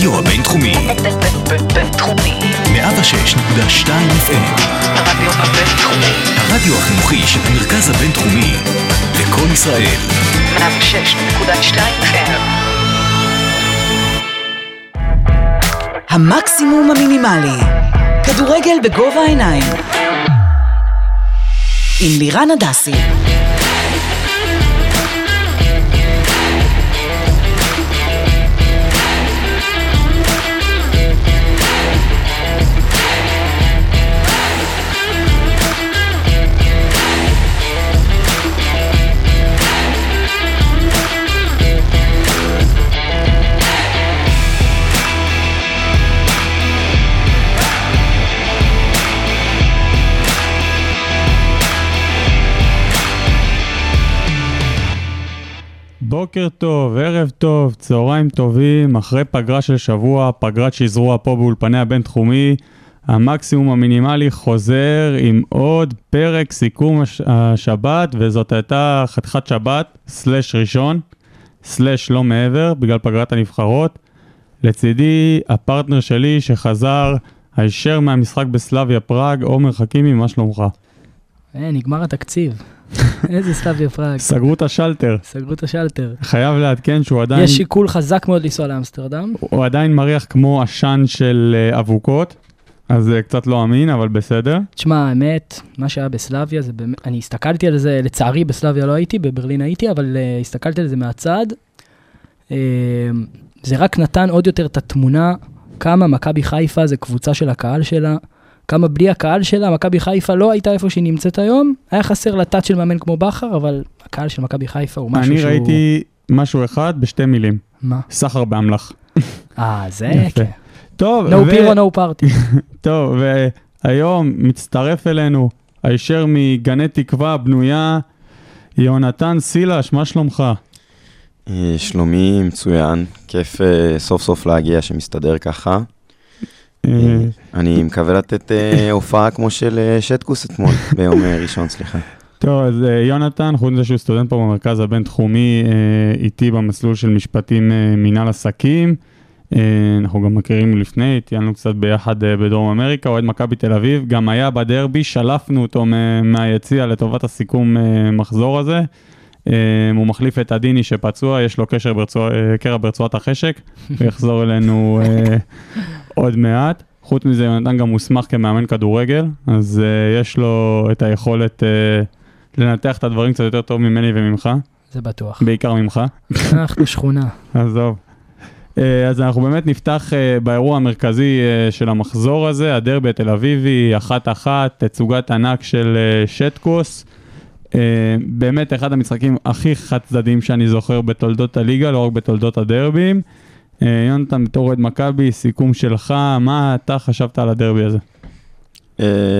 הרדיו הבינתחומי. בינתחומי. 106.2 FM. הרדיו הבינתחומי. הרדיו החינוכי של המרכז הבינתחומי. לכל ישראל. 106.2 FM. המקסימום המינימלי. כדורגל בגובה העיניים. עם לירן הדסי. בוקר טוב, ערב טוב, צהריים טובים, אחרי פגרה של שבוע, פגרת שזרוע פה באולפני הבינתחומי, המקסימום המינימלי חוזר עם עוד פרק סיכום השבת, וזאת הייתה חתיכת שבת, סלש ראשון, סלש לא מעבר, בגלל פגרת הנבחרות. לצידי הפרטנר שלי שחזר הישר מהמשחק בסלאביה פראג, עומר חכימי, מה שלומך? נגמר התקציב. איזה סלאביה פראג. סגרו את השלטר. חייב לעדכן שהוא עדיין... יש שיקול חזק מאוד לנסוע לאמסטרדם. הוא עדיין מריח כמו עשן של אבוקות, אז זה קצת לא אמין, אבל בסדר. תשמע, האמת, מה שהיה בסלאביה, אני הסתכלתי על זה, לצערי בסלאביה לא הייתי, בברלין הייתי, אבל הסתכלתי על זה מהצד. זה רק נתן עוד יותר את התמונה, כמה מכבי חיפה זה קבוצה של הקהל שלה, כמה בלי הקהל שלה, מכבי חיפה לא הייתה איפה שהיא נמצאת היום, היה חסר לטאט של מאמן כמו בכר, אבל הקהל של מכבי חיפה הוא משהו שהוא... אני ראיתי משהו אחד בשתי מילים. מה? סחר באמלח. זה כן. טוב, No Piro, No Party. טוב, והיום מצטרף אלינו, הישר מגני תקווה בנויה, יונתן סילש, מה שלומך? שלומי מצוין, כיף סוף סוף להגיע שמסתדר ככה. אני מקווה לתת הופעה כמו של שטקוס אתמול, ביום ראשון, סליחה. טוב, אז יונתן, חוץ מזה שהוא סטודנט פה במרכז הבינתחומי, איתי במסלול של משפטים מנהל עסקים, אנחנו גם מכירים לפני, התייעלנו קצת ביחד בדרום אמריקה, אוהד מכבי בתל אביב, גם היה בדרבי, שלפנו אותו מהיציע לטובת הסיכום מחזור הזה, הוא מחליף את הדיני שפצוע, יש לו קרע ברצועת החשק, ויחזור אלינו עוד מעט. חוץ מזה, יונתן גם מוסמך כמאמן כדורגל, אז יש לו את היכולת לנתח את הדברים קצת יותר טוב ממני וממך. זה בטוח. בעיקר ממך. אנחנו שכונה. אז טוב. אז אנחנו באמת נפתח באירוע המרכזי של המחזור הזה, הדרבי תל אביבי, 1-1, תצוגת ענק של שטקוס, באמת אחד המשחקים הכי חד צדדיים שאני זוכר בתולדות הליגה, לא רק בתולדות הדרבים. יונתן, בתור אוהד מכבי, סיכום שלך, מה אתה חשבת על הדרבי הזה?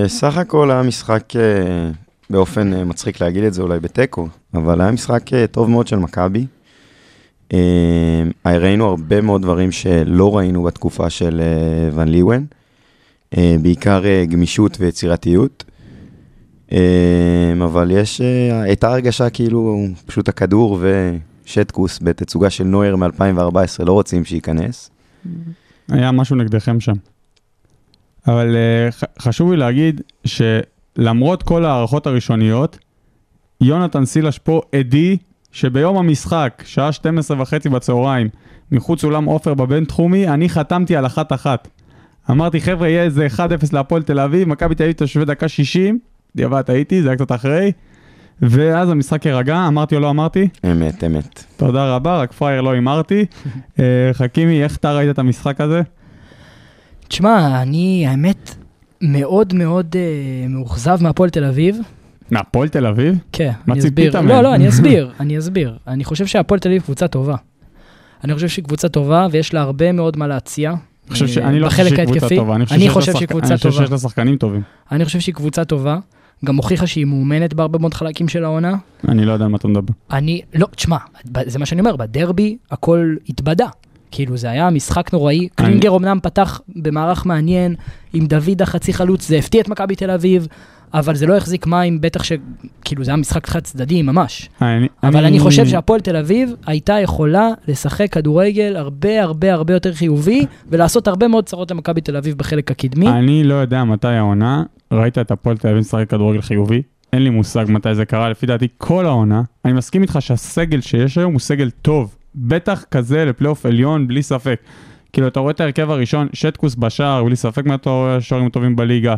סך הכל היה משחק, באופן מצחיק להגיד את זה אולי בטקו, אבל היה משחק טוב מאוד של מכבי. ראינו הרבה מאוד דברים שלא ראינו בתקופה של ון ליוון, בעיקר גמישות ויצירתיות. אבל יש, הייתה הרגשה כאילו פשוט הכדור ושטקוס בתצוגה של נויר מ-2014 לא רוצים שייכנס. היה משהו נגדכם שם. אבל חשוב לי להגיד שלמרות כל הערכות הראשוניות, יונתן סילש פה עדי שביום המשחק, שעה 12:30 בצהריים, מחוץ אולם עופר בבינתחומי, אני חתמתי על 1-1. אמרתי חבר'ה, יהיה איזה 1-0 להפועל תל אביב, מכבי תל אביב תשווה דקה 60, דיבת הייתי, זה היה קצת אחרי, ואז המשחק הרגע, אמרתי או לא אמרתי? אמת. תודה רבה, רק פרייר לא אמרתי. חכימי, איך אתה ראית את המשחק הזה? תשמע, אני האמת מאוד מאוד מאוכזב מהפועל תל אביב. מהפועל תל אביב? כן, אני אסביר. לא, אני אסביר. אני חושב שהפועל תל אביב קבוצה טובה. אני חושב שהיא קבוצה טובה, ויש לה הרבה מאוד מה להציע. אני לא חושב שהיא קבוצה טובה, אני חושב שיש לה שחקנים טובים. אני חושב שהיא קבוצה טובה, גם הוכיחה שהיא מאומנת בהרבה מאוד חלקים של העונה. אני לא יודע מה אתה מדבר. לא, תשמע, זה מה שאני אומר, בדרבי הכל התבדה, כאילו זה היה משחק נוראי, קלינגר אמנם פתח במערך מעניין, עם דוד החצי חלוץ, זה הפתיע את מכבי תל אביב, אבל זה לא החזיק מים, בטח שכאילו זה היה משחק חד צדדי ממש. אבל אני חושב שהפועל תל אביב הייתה יכולה לשחק כדורגל הרבה הרבה הרבה יותר חיובי, ולעשות הרבה מאוד צרות למכבי תל אביב בחלק הקדמי. אני לא יודע מתי העונה, ראית את הפועל תל אביב משחק כדורגל חיובי? אין לי מושג מתי זה קרה, לפי דעתי כל העונה. אני מסכים איתך שהסגל שיש היום הוא סגל טוב, בטח כזה לפלייאוף עליון בלי ספק. כאילו אתה רואה את ההרכב הראשון, שטקוס בשער, בלי ספק מהשוערים טובים בליגה,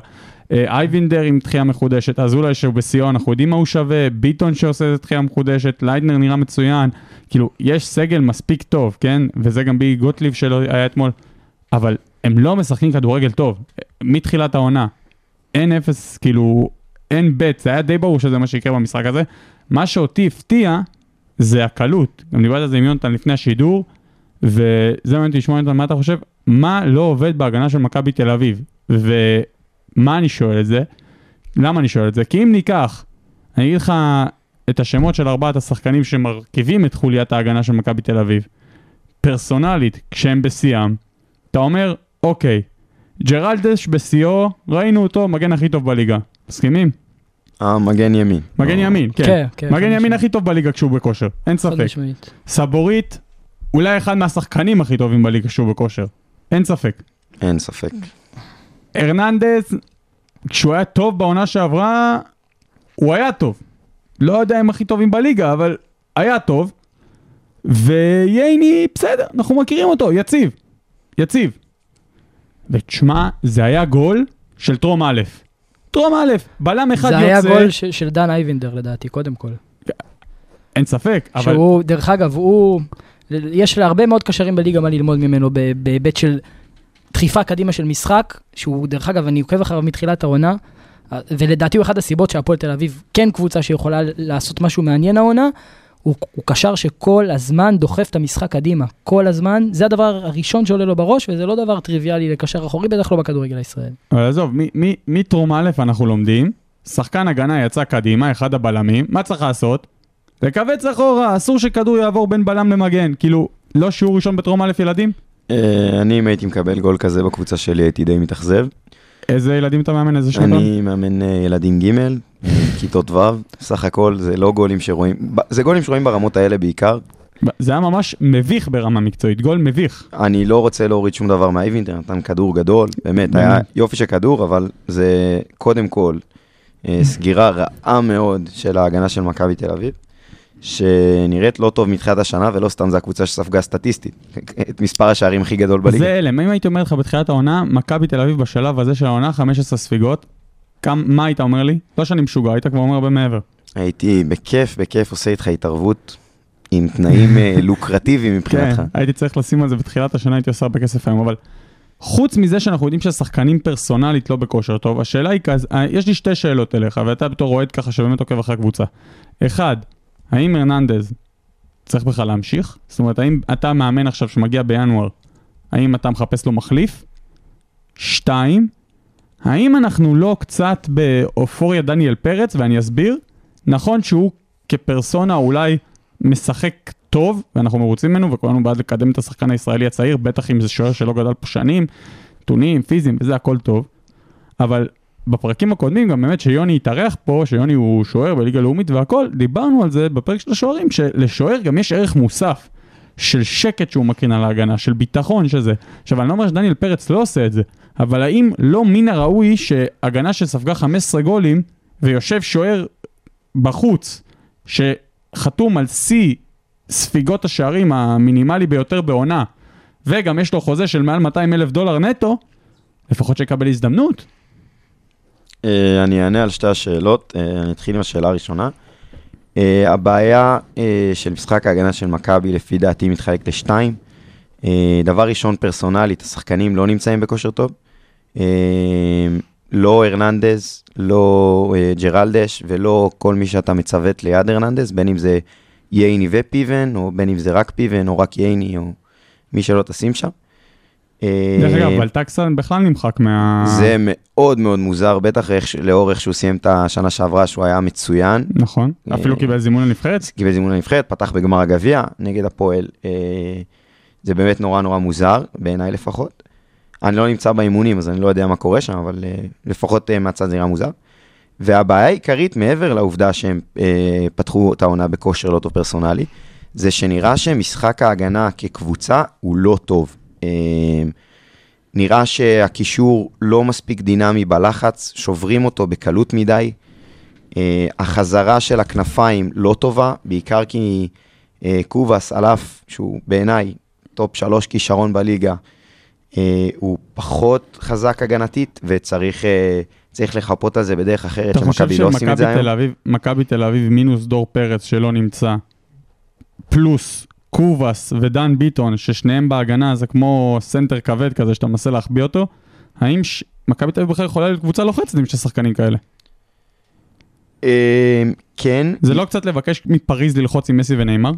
אייבינדר עם תחייה מחודשת, אזולאי שהוא בסיון, אנחנו יודעים מה הוא שווה, ביטון שעושה את תחייה מחודשת, ליידנר נראה מצוין, כאילו יש סגל מספיק טוב, כן? וזה גם בי גוטליב שלו היה אתמול, אבל הם לא משחקים כדורגל טוב, מתחילת העונה, אין אפס, כאילו אין בית, זה היה די ברור שזה מה שיקרה במשחק הזה, מה שאותי הפתיע זה הקלות, גם דיברתי על זה עם יונתן לפני השידור, וזה מעניין לשמוע יונתן, מה אתה חושב, מה לא עובד בהגנה של מכבי תל אביב, מה אני שואל את זה? למה אני שואל את זה? כי אם ניקח, אני אגיד לך את השמות של ארבעת השחקנים שמרכיבים את חוליית ההגנה של מכבי תל אביב, פרסונלית, כשהם בשיאם, אתה אומר, אוקיי, ג'רלדש בשיאו, ראינו אותו, מגן הכי טוב בליגה. מסכימים? מגן ימין. מגן ימין, כן. מגן ימין הכי טוב בליגה כשהוא בכושר, אין ספק. סבורית, אולי אחד מהשחקנים הכי טובים בליגה כשהוא בכושר, אין ספק. אין ספק. הרננדס, כשהוא היה טוב בעונה שעברה, הוא היה טוב. לא יודע אם הכי טובים בליגה, אבל היה טוב. וייני, בסדר, אנחנו מכירים אותו, יציב. יציב. ותשמע, זה היה גול של טרום א'. טרום א', בלם אחד יוצא. זה היה גול של דן אייבינדר, לדעתי, קודם כל. אין ספק, אבל... שהוא, דרך אגב, הוא... יש לה הרבה מאוד קשרים בליגה מה ללמוד ממנו בהיבט של... דחיפה קדימה של משחק, שהוא דרך אגב, אני עוקב אחריו מתחילת העונה, ולדעתי הוא אחד הסיבות שהפועל תל אביב כן קבוצה שיכולה לעשות משהו מעניין העונה, הוא קשר שכל הזמן דוחף את המשחק קדימה, כל הזמן, זה הדבר הראשון שעולה לו בראש, וזה לא דבר טריוויאלי לקשר אחורי, בטח לא בכדורגל הישראל. אבל עזוב, מתרום א' אנחנו לומדים, שחקן הגנה יצא קדימה, אחד הבלמים, מה צריך לעשות? לקבץ אחורה, אסור שכדור יעבור בין בלם למגן, כאילו, לא שיעור ראשון בתרום א' ילדים? אני, אם הייתי מקבל גול כזה בקבוצה שלי, הייתי די מתאכזב. איזה ילדים אתה מאמן? איזה שנתון? אני מאמן ילדים ג' כיתות ו', סך הכל זה לא גולים שרואים, זה גולים שרואים ברמות האלה בעיקר. זה היה ממש מביך ברמה מקצועית, גול מביך. אני לא רוצה להוריד שום דבר מהאיבינטר, נתן כדור גדול, באמת, היה יופי של כדור, אבל זה קודם כל סגירה רעה מאוד של ההגנה של מכבי תל אביב. שנראית לא טוב מתחילת השנה, ולא סתם זה הקבוצה שספגה סטטיסטית, את מספר השערים הכי גדול בליגה. זה אלם, אם הייתי אומר לך בתחילת העונה, מכבי תל אביב בשלב הזה של העונה, 15 ספיגות, מה היית אומר לי? לא שאני משוגע, היית כבר אומר הרבה מעבר. הייתי בכיף עושה איתך התערבות, עם תנאים לוקרטיביים מבחינתך. כן, הייתי צריך לשים על זה בתחילת השנה, הייתי עושה הרבה כסף היום, אבל חוץ מזה שאנחנו יודעים שהשחקנים פרסונלית לא בכושר טוב, השאלה היא כזה, יש לי שתי שאלות אליך, ואתה בתור רועד ככה שבאמת עוקב אחרי הקבוצה. אחד, האם הרננדז צריך בכלל להמשיך? זאת אומרת, האם אתה מאמן עכשיו שמגיע בינואר, האם אתה מחפש לו מחליף? שתיים, האם אנחנו לא קצת באופוריה דניאל פרץ, ואני אסביר, נכון שהוא כפרסונה אולי משחק טוב, ואנחנו מרוצים ממנו, וכולנו בעד לקדם את השחקן הישראלי הצעיר, בטח אם זה שוער שלא גדל פה שנים, טונים, פיזיים, וזה הכל טוב, אבל... בפרקים הקודמים, גם באמת שיוני התארח פה, שיוני הוא שוער בליגה לאומית והכל, דיברנו על זה בפרק של השוערים, שלשוער גם יש ערך מוסף של שקט שהוא מקרין על ההגנה, של ביטחון שזה. עכשיו, אני לא אומר שדניאל פרץ לא עושה את זה, אבל האם לא מן הראוי שהגנה שספגה 15 גולים, ויושב שוער בחוץ, שחתום על C ספיגות השערים המינימלי ביותר בעונה, וגם יש לו חוזה של מעל $200,000 נטו, לפחות שיקבל הזדמנות. אני אענה על שתי השאלות, אני אתחיל עם השאלה הראשונה. הבעיה של משחק ההגנה של מכבי לפי דעתי מתחלק לשתיים. דבר ראשון פרסונלית, השחקנים לא נמצאים בכושר טוב. לא הרננדז, לא ג'רלדש ולא כל מי שאתה מצוות ליד הרננדז, בין אם זה ייני ופיבן או בין אם זה רק פיבן או רק ייני או מי שלא תשים שם. דרך אגב, אבל טקסן בכלל נמחק מה... זה מאוד מאוד מוזר, בטח לאורך שהוא סיים את השנה שעברה שהוא היה מצוין. נכון, אפילו קיבל זימון לנבחרת. קיבל זימון לנבחרת, פתח בגמר הגביע נגד הפועל. זה באמת נורא נורא מוזר, בעיניי לפחות. אני לא נמצא באימונים, אז אני לא יודע מה קורה שם, אבל לפחות מהצד זה נראה מוזר. והבעיה העיקרית, מעבר לעובדה שהם פתחו את העונה בכושר לא טוב פרסונלי, זה שנראה שמשחק ההגנה כקבוצה הוא לא טוב. נראה שהקישור לא מספיק דינמי בלחץ, שוברים אותו בקלות מדי, החזרה של הכנפיים לא טובה, בעיקר כי קובס אלף, שהוא בעיניי טופ 3 כישרון בליגה, הוא פחות חזק הגנתית, וצריך לחפות על זה בדרך אחרת, שמכבי לא עושים את זה היום. מכבי תל אביב מינוס דור פרץ שלא נמצא, פלוס קובס ודן ביטון, ששניהם בהגנה, זה כמו סנטר כבד כזה, שאתה מנסה להחביא אותו. האם מכבי תל אביב בכלל יכולה להיות קבוצה לוחצת עם ששחקנים כאלה? כן. זה לא קצת לבקש מפריז ללחוץ עם מסי וניימר?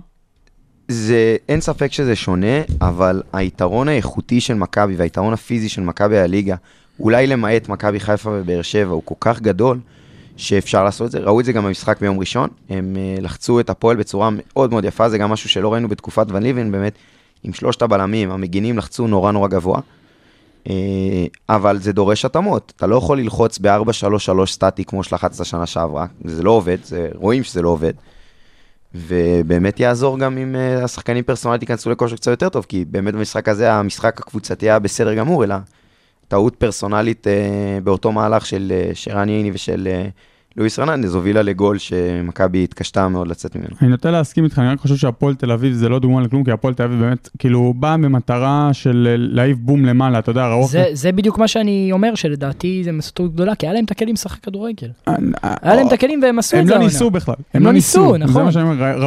אין ספק שזה שונה, אבל היתרון האיכותי של מכבי והיתרון הפיזי של מכבי הליגה, אולי למעט מכבי חיפה ובאר שבע, הוא כל כך גדול, שאפשר לעשות את זה. ראו את זה גם במשחק ביום ראשון, הם לחצו את הפועל בצורה מאוד מאוד יפה, זה גם משהו שלא ראינו בתקופת ון ליבן, באמת, עם שלושת הבלמים, המגינים לחצו נורא נורא גבוה, אבל זה דורש התאמות, אתה לא יכול ללחוץ ב-4-3-3 סטטי כמו שלחצת השנה שעברה, זה לא עובד, רואים שזה לא עובד, ובאמת יעזור גם אם השחקנים פרסונלית ייכנסו לכושר קצת יותר טוב, כי באמת במשחק הזה, המשחק הקבוצתי היה בסדר גמור, אלא טעות פרסונלית באותו מהלך של שרן ייני ושל לואיס רננדז, הובילה לגול שמכבי התקשתה מאוד לצאת ממנו. אני נוטה להסכים איתך, אני רק חושב שהפועל תל אביב זה לא דוגמה לכלום, כי הפועל תל אביב באמת, כאילו, בא במטרה של להעיף בום למעלה, אתה יודע, ראו... זה בדיוק מה שאני אומר, שלדעתי זה מסתות גדולה, כי היה להם את הכלים לשחק כדורגל. היה להם את הכלים והם עשו את זה. הם לא ניסו בכלל. הם לא ניסו, נכון. זה מה שאני אומר,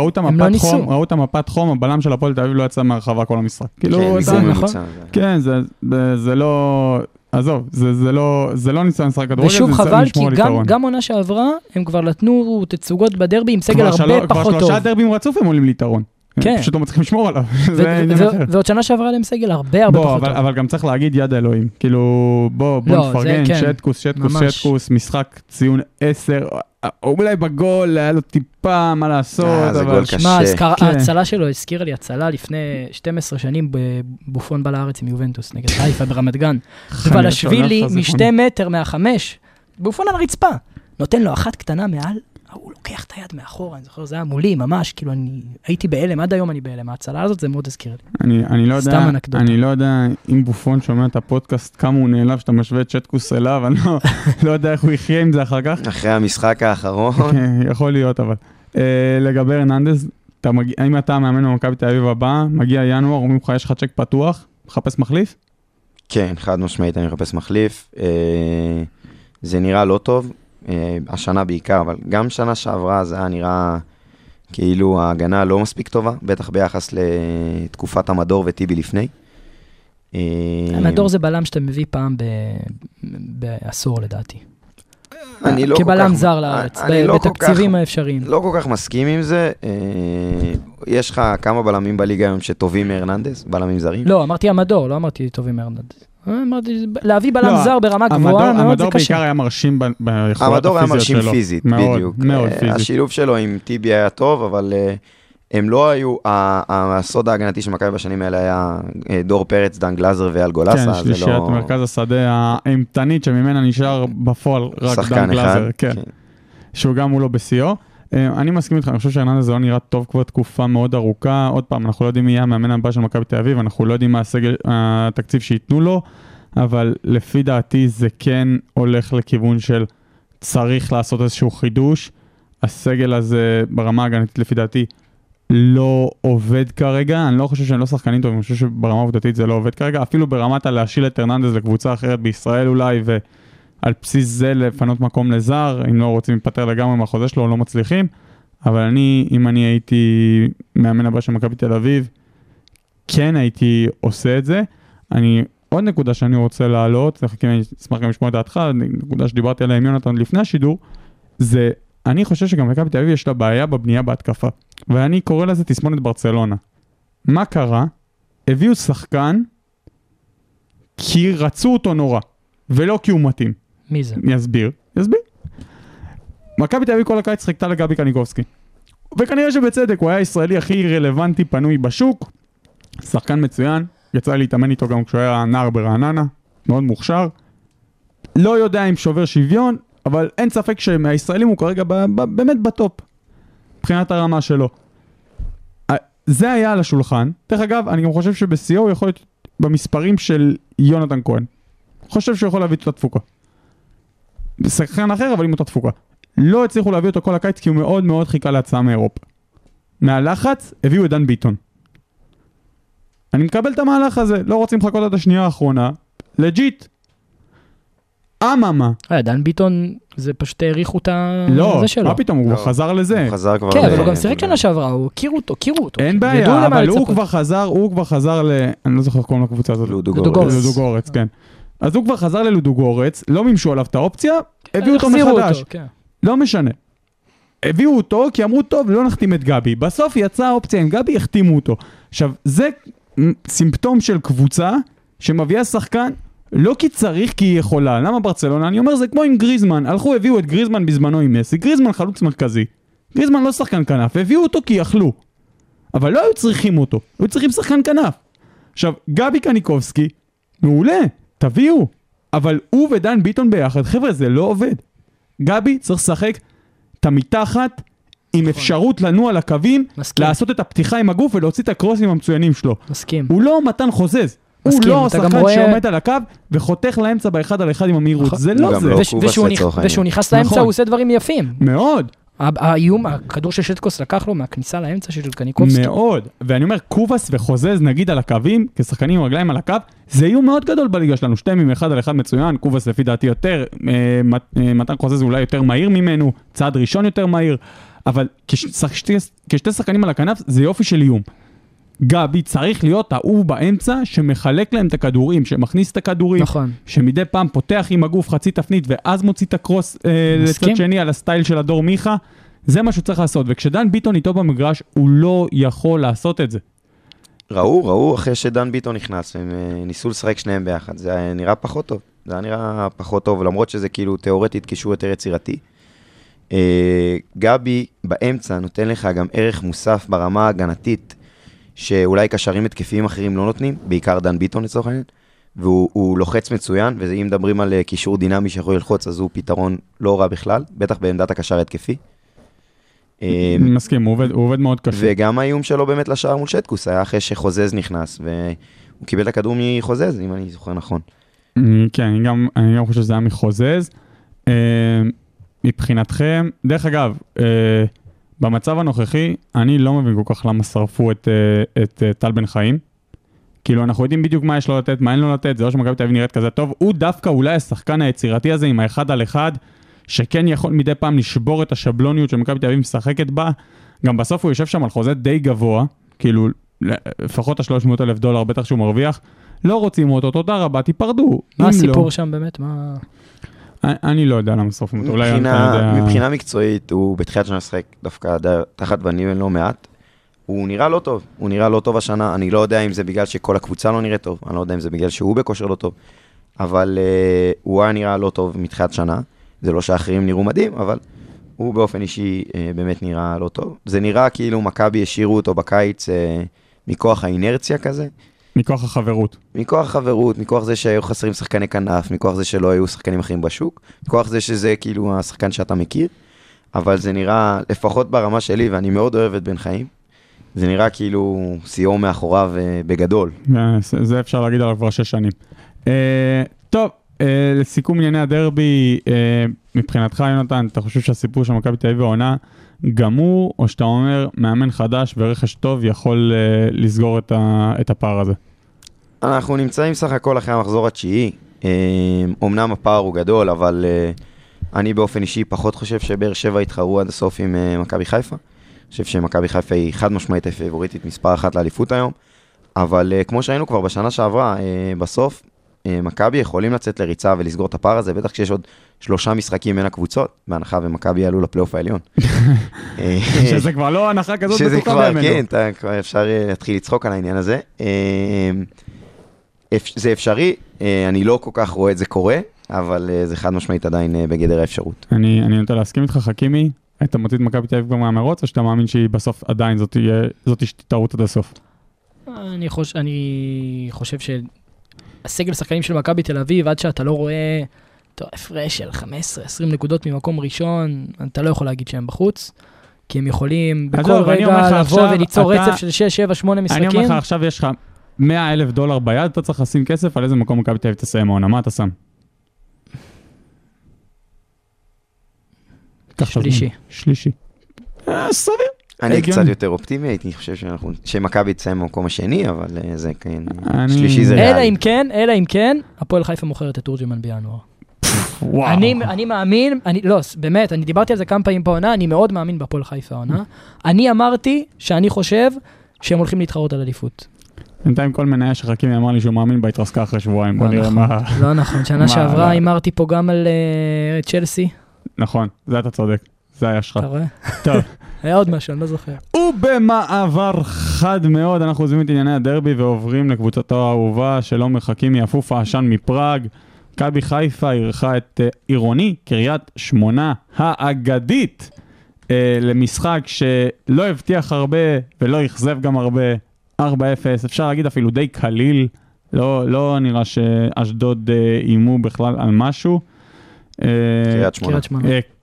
ראו את המפת חום, הבלם של הפועל תל אביב לא יצא מהרחבה כל המשחק. כן, זה לא... עזוב, זה לא ניסיון לשחק כדורגל, זה ניסיון לשמור על יתרון. ושוב חבל, כי גם עונה שעברה, הם כבר נתנו תצוגות בדרבי עם סגל הרבה פחות טוב. כבר 3 דרבים רצוף הם עולים ליתרון. כן. פשוט לא מצליחים לשמור עליו. ועוד שנה שעברה להם סגל הרבה פחות טוב. אבל גם צריך להגיד יד האלוהים. כאילו, בוא נפרגן, שטקוס, משחק ציון 10, אולי בגול, היה לו טיפה מה לעשות. זה גול קשה. ההצלה שלו הזכירה לי, הצלה לפני 12 שנים בבופון בא לארץ עם יובנטוס, נגד חיפה ברמת גן. אבל השביל לי משתי מטר מה5, בופון על הרצפה. נותן לו אחת קטנה מעל, הוא לוקח את היד מאחורה, אני זוכר, זה היה מולי ממש, כאילו אני הייתי בעלם, עד היום אני בעלם, ההצלה הזאת זה מאוד הזכיר לי. אני לא יודע אם בופון שומע את הפודקאסט, כמה הוא נעלב שאתה משווה את שטקוס אליו, אני לא יודע איך הוא יחיה עם זה אחר כך. אחרי המשחק האחרון. יכול להיות, אבל. לגבי רננדז, האם אתה מאמן במכבי תל אביב הבא, מגיע ינואר, אומרים לך, יש לך צ'ק פתוח, מחפש מחליף? כן, חד משמעית, אני מחפש מחליף. זה נראה לא טוב. השנה בעיקר, אבל גם שנה שעברה זה היה נראה כאילו ההגנה לא מספיק טובה, בטח ביחס לתקופת המדור וטיבי לפני. המדור זה בלם שאתה מביא פעם בעשור לדעתי. כבלם זר לארץ, בתקציבים האפשריים. לא כל כך מסכים עם זה. יש לך כמה בלמים בליגה היום שטובים מהרננדז, בלמים זרים? לא, אמרתי המדור, לא אמרתי טובים מהרננדז. להביא בלם זר ברמה גבוהה, המדור בעיקר היה מרשים ביכולת הפיזיות שלו. המדור היה מרשים פיזית, בדיוק. השילוב שלו עם טיבי היה טוב, אבל הם לא היו, הסוד ההגנתי שמכבי בשנים האלה היה דור פרץ, דן גלאזר ואל גולסה. כן, שלישיית מרכז השדה האימתנית שממנה נשאר בפועל רק דן גלאזר. שהוא גם הוא לא בסיאו. אני מסכים איתך, אני חושב שהרננדז זה לא נראה טוב כבר תקופה מאוד ארוכה, עוד פעם, אנחנו לא יודעים מי יהיה המאמן הבא של מכבי תל אביב, אנחנו לא יודעים מה התקציב שייתנו לו, אבל לפי דעתי זה כן הולך לכיוון של צריך לעשות איזשהו חידוש, הסגל הזה ברמה הגנתית לפי דעתי לא עובד כרגע, אני לא חושב שהם לא שחקנים טובים, אני חושב שברמה העובדתית זה לא עובד כרגע, אפילו ברמת להשיל את הרננדז לקבוצה אחרת בישראל אולי, ו... על בסיס זה לפנות מקום לזר, אם לא רוצים להיפטר לגמרי מהחוזה שלו, לא מצליחים, אבל אני, אם אני הייתי מאמן הבא של מכבי תל אביב, כן הייתי עושה את זה. עוד נקודה שאני רוצה להעלות, אני אשמח גם לשמוע את דעתך, נקודה שדיברתי עליה עם יונתן לפני השידור, זה, אני חושב שגם מכבי תל אביב יש לה בעיה בבנייה בהתקפה, ואני קורא לזה תסמונת ברצלונה. מה קרה? הביאו שחקן, כי רצו אותו נורא, ולא כי הוא מתאים. מי זה? יסביר. מכבי תל אביב כל הקיץ שחקתה לגבי קניקובסקי. וכנראה שבצדק, הוא היה הישראלי הכי רלוונטי פנוי בשוק, שחקן מצוין, יצא להתאמן איתו גם כשהוא היה נער ברעננה, מאוד מוכשר, לא יודע אם שובר שוויון, אבל אין ספק שמהישראלים הוא כרגע באמת בטופ, מבחינת הרמה שלו. זה היה על השולחן. דרך אגב, אני גם חושב שבסיוע הוא יכול להיות במספרים של יונתן כהן. חושב שהוא יכול להביא אותה תפוקה. בשחקן אחר, אבל עם אותה תפוקה. לא הצליחו להביא אותו כל הקיץ, כי הוא מאוד מאוד חיכה להצעה מאירופה. מהלחץ, הביאו את דן ביטון. אני מקבל את המהלך הזה, לא רוצים לחכות עד השנייה האחרונה. לג'יט. אממה. דן ביטון, זה פשוט העריך אותה... לא, מה פתאום, הוא חזר לזה. כן, אבל הוא גם שיחק שנה שעברה, הוא הכירו אותו, הכירו אותו. אין בעיה, אבל הוא כבר חזר ל... אני לא זוכר קוראים לקבוצה הזאת. לודוגורץ, כן. אז הוא כבר חזר ללודוגורץ, לא מימשו עליו את האופציה, הביאו אותו מחדש. לא משנה. הביאו אותו כי אמרו, טוב, לא נחתים את גבי. בסוף יצאה האופציה עם גבי, החתימו אותו. עכשיו, זה סימפטום של קבוצה שמביאה שחקן לא כי צריך, כי היא יכולה. למה ברצלונה? אני אומר, זה כמו עם גריזמן. הלכו, הביאו את גריזמן בזמנו עם מסי. גריזמן חלוץ מרכזי. גריזמן לא שחקן כנף. הביאו אותו כי יכלו. אבל לא היו צריכים אותו. היו צריכים שחקן כנף. עכשיו, גבי קניקובסקי, מעולה, תביאו. אבל הוא ודן ביטון ביחד, חבר'ה, זה לא עובד. גבי צריך לשחק את המתחת עם אפשרות לנוע לקווים, לעשות את הפתיחה עם הגוף ולהוציא את הקרוסים המצוינים שלו. הוא לא מתן חוזז. הוא לא שחקן שעומד על הקו וחותך לאמצע באחד על אחד עם המהירות. זה לא זה. ושהוא נכנס לאמצע הוא עושה דברים יפים. מאוד. האיום, הכדור של שטקוס לקח לו מהכניסה לאמצע של קניקובסקי. מאוד. ואני אומר, קובס וחוזז נגיד על הקווים, כשחקנים עם רגליים על הקו, זה איום מאוד גדול בליגה שלנו. שתיים עם אחד על אחד מצוין, קובס לפי דעתי יותר, מתן חוזז אולי יותר מהיר ממנו, צעד ראשון יותר מהיר. אבל כשתי שחקנים על הכנף, זה יופי של איום. גבי צריך להיות האוב באמצע שמחלק להם את הכדורים, שמכניס את הכדורים, נכון. שמדי פעם פותח עם הגוף חצי תפנית ואז מוציא את הקרוס לצד שני על הסטייל של הדור מיכה. זה מה שהוא צריך לעשות, וכשדן ביטון איתו במגרש הוא לא יכול לעשות את זה. ראו אחרי שדן ביטון נכנס, הם ניסו לשחק שניהם ביחד, זה נראה פחות טוב, למרות שזה כאילו תיאורטית קישור יותר יצירתי. גבי באמצע נותן לך גם ערך מוסף ברמה הגנתית, שאולי קשרים התקפיים אחרים לא נותנים, בעיקר דן ביטון לצורך העניין, והוא לוחץ מצוין, ואם מדברים על קישור דינמי שיכול ללחוץ, אז הוא פתרון לא רע בכלל, בטח בעמדת הקשר התקפי. מסכים, הוא עובד מאוד קשה. וגם האיום שלו באמת לשער מול שטקוס, היה אחרי שחוזז נכנס, והוא קיבל את הכדור מחוזז, אם אני זוכר נכון. כן, אני גם חושב שזה היה מחוזז. מבחינתכם, דרך אגב, במצב הנוכחי, אני לא מבין כל כך למה שרפו את טל בן חיים. כאילו, אנחנו יודעים בדיוק מה יש לו לתת, מה אין לו לתת, זה לא שמכבי תל אביב נראית כזה טוב. הוא דווקא אולי השחקן היצירתי הזה עם האחד על אחד, שכן יכול מדי פעם לשבור את השבלוניות שמכבי תל אביב משחקת בה. גם בסוף הוא יושב שם על חוזה די גבוה, כאילו, לפחות $300,000, בטח שהוא מרוויח. לא רוצים אותו, תודה רבה, תיפרדו. מה הסיפור שם באמת? מה... אני לא יודע למה שרפו אותו. מבחינה מקצועית, הוא בתחילת שנה שחק דווקא תחת בניון לא מעט. הוא נראה לא טוב. הוא נראה לא טוב השנה. אני לא יודע אם זה בגלל שכל הקבוצה לא נראה טוב. אני לא יודע אם זה בגלל שהוא בכושר לא טוב. אבל הוא היה נראה לא טוב מתחילת שנה. זה לא שאחרים נראו מדהים, אבל הוא באופן אישי באמת נראה לא טוב. זה נראה כאילו מכבי השאירו אותו בקיץ מכוח האינרציה כזה. מכוח החברות. מכוח החברות, מכוח זה שהיו חסרים שחקני כנף, מכוח זה שלא היו שחקנים אחרים בשוק, מכוח זה שזה כאילו השחקן שאתה מכיר, אבל זה נראה, לפחות ברמה שלי, ואני מאוד אוהב את בן חיים, זה נראה כאילו סיום מאחוריו בגדול. זה אפשר להגיד עליו כבר 6 שנים. טוב, לסיכום ענייני הדרבי, מבחינתך יונתן, אתה חושב שהסיפור של מכבי תל אביב העונה גמור, או שאתה אומר, מאמן חדש ורכש טוב יכול לסגור את הפער הזה? אנחנו נמצאים סך הכל אחרי המחזור התשיעי, אומנם הפער הוא גדול, אבל אני באופן אישי פחות חושב שבאר שבע יתחרו עד הסוף עם מכבי חיפה. אני חושב שמכבי חיפה היא חד משמעית הפייבוריטית מספר 1 לאליפות היום, אבל כמו שהיינו כבר בשנה שעברה, בסוף מכבי יכולים לצאת לריצה ולסגור את הפער הזה, בטח כשיש עוד 3 משחקים בין הקבוצות, בהנחה ומכבי עלו לפלייאוף העליון. שזה כבר לא הנחה כזאת בטוחה בימינו. כן, כבר אפשר להתחיל לצחוק על העניין הזה. זה אפשרי, אני לא כל כך רואה את זה קורה, אבל זה חד משמעית עדיין בגדר האפשרות. אני נוטה להסכים איתך, חכימי, אתה מוציא את מכבי תל אביב גם מהמרוץ, או שאתה מאמין שהיא בסוף עדיין זאת תרוץ עד הסוף? אני חושב הסגל שחקנים של מכבי תל אביב, עד שאתה לא רואה טוב, הפרש של 15-20 נקודות ממקום ראשון, אתה לא יכול להגיד שהם בחוץ, כי הם יכולים בכל רגע לבוא וליצור רצף של 6-7-8 משחקים. אני אומר לך, עכשיו יש לך 100,000 דולר ביד, אתה צריך לשים כסף, על איזה מקום מכבי תל אביב תסיים העונה, מה אתה שם? שלישי. סביר. אני קצת יותר אופטימי, הייתי חושב שמכבי תסיים במקום השני, אבל זה כן, שלישי זה ריאלי. אלא אם כן, הפועל חיפה מוכרת את תורג'מן בינואר. אני מאמין, לא, באמת, אני דיברתי על זה כמה פעמים בעונה, אני מאוד מאמין בפועל חיפה העונה. אני אמרתי שאני חושב שהם הולכים להתחרות על אליפות. בינתיים כל מניה שחקים אמר לי שהוא מאמין בה התרסקה אחרי שבועיים. לא נכון, שנה שעברה אמרתי פה גם על צ'לסי. נכון, זה אתה צודק. זה היה שלך. אתה רואה? טוב. היה עוד משהו, אני לא זוכר. ובמעבר חד מאוד, אנחנו עוזבים את ענייני הדרבי ועוברים לקבוצתו האהובה שלא מחכים מיפופה השן מפראג. מכבי חיפה אירחה את עירוני, קריית שמונה האגדית, למשחק שלא הבטיח הרבה ולא יחזב גם הרבה, 4-0, אפשר להגיד אפילו די קליל, לא נראה שאשדוד אימו בכלל על משהו. קריית שמונה.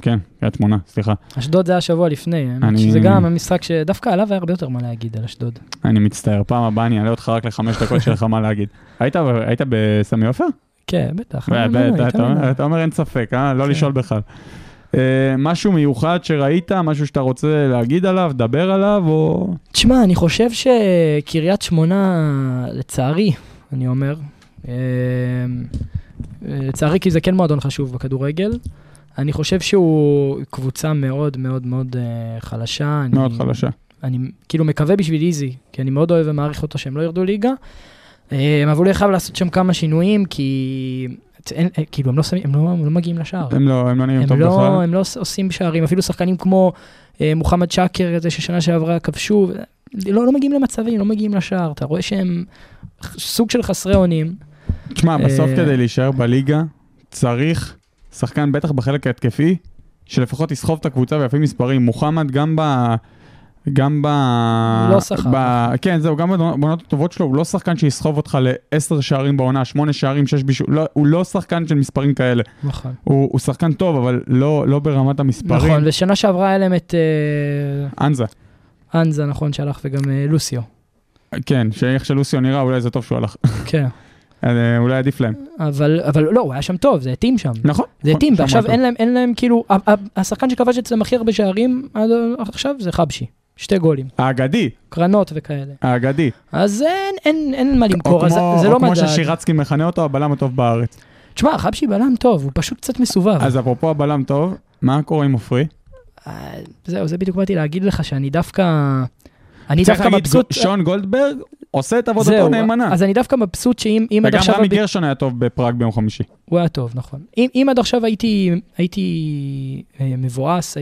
כן, קריית שמונה, סליחה. אשדוד זה השבוע לפני, שזה גם המשחק שדווקא עליו היה הרבה יותר מה להגיד על אשדוד. אני מצטער, פעם הבאה אני אעלה אותך רק ל5 דקות שלך מה להגיד. היית בסמי עופר? כן, בטח. אתה אומר אין ספק, לא לשאול בכלל. משהו מיוחד שראית, משהו שאתה רוצה להגיד עליו, דבר עליו, או... תשמע, אני חושב שקריית שמונה, לצערי, אני אומר, לצערי כי זה כן מועדון חשוב בכדורגל, אני חושב שהוא קבוצה מאוד מאוד מאוד חלשה. מאוד חלשה. אני כאילו מקווה בשביל איזי, כי אני מאוד אוהב ומעריך אותו שהם לא ירדו ליגה, אבל הוא לא חייב לעשות שם כמה שינויים, כי כאילו הם לא מגיעים לשער. הם לא נראים טוב בכלל. הם לא עושים שערים, אפילו שחקנים כמו מוחמד שקר, איזה ששנה שעברה כבשו, לא מגיעים למצבים, לא מגיעים לשער. אתה רואה שהם סוג של חסרי אונים. תשמע, בסוף כדי להישאר בליגה, צריך שחקן בטח בחלק ההתקפי, שלפחות יסחוב את הקבוצה ויפים מספרים. מוחמד גם ב... לא שחק. כן, זהו, גם בעונות הטובות שלו, הוא לא שחקן שיסחוב אותך ל10 שערים בעונה, 8 שערים, 6 בישולים, הוא לא שחקן של מספרים כאלה. נכון. הוא שחקן טוב, אבל לא ברמת המספרים. נכון, ושנה שעברה היה להם את... אנזה, נכון, שהלך, וגם לוסיו. כן, שאיך שלוסיו נראה, אולי זה טוב שהוא הלך. כן. אולי עדיף להם. אבל לא, הוא היה שם טוב, זה התאים שם. נכון. זה התאים, ועכשיו אין להם כאילו, השחקן שקבע שאצלם הכי הרבה שערים, עכשיו זה חבשי. 2 גולים. האגדי. קרנות וכאלה. האגדי. אז אין מה למכור, זה לא מדע. כמו ששירצקי מכנה אותו, הבלם הטוב בארץ. תשמע, חבשי בלם טוב, הוא פשוט קצת מסובב. אז אפרופו הבלם טוב, מה קורה עם אופרי? זהו, זה בדיוק באתי להגיד לך שאני דווקא... צריך להגיד, שון גולדברג עושה את עבודתו נאמנה. אז אני דווקא מבסוט שאם עד עכשיו... וגם רמי גרשון היה טוב בפראג ביום חמישי. הוא היה טוב, נכון. אם עד עכשיו הייתי מבואס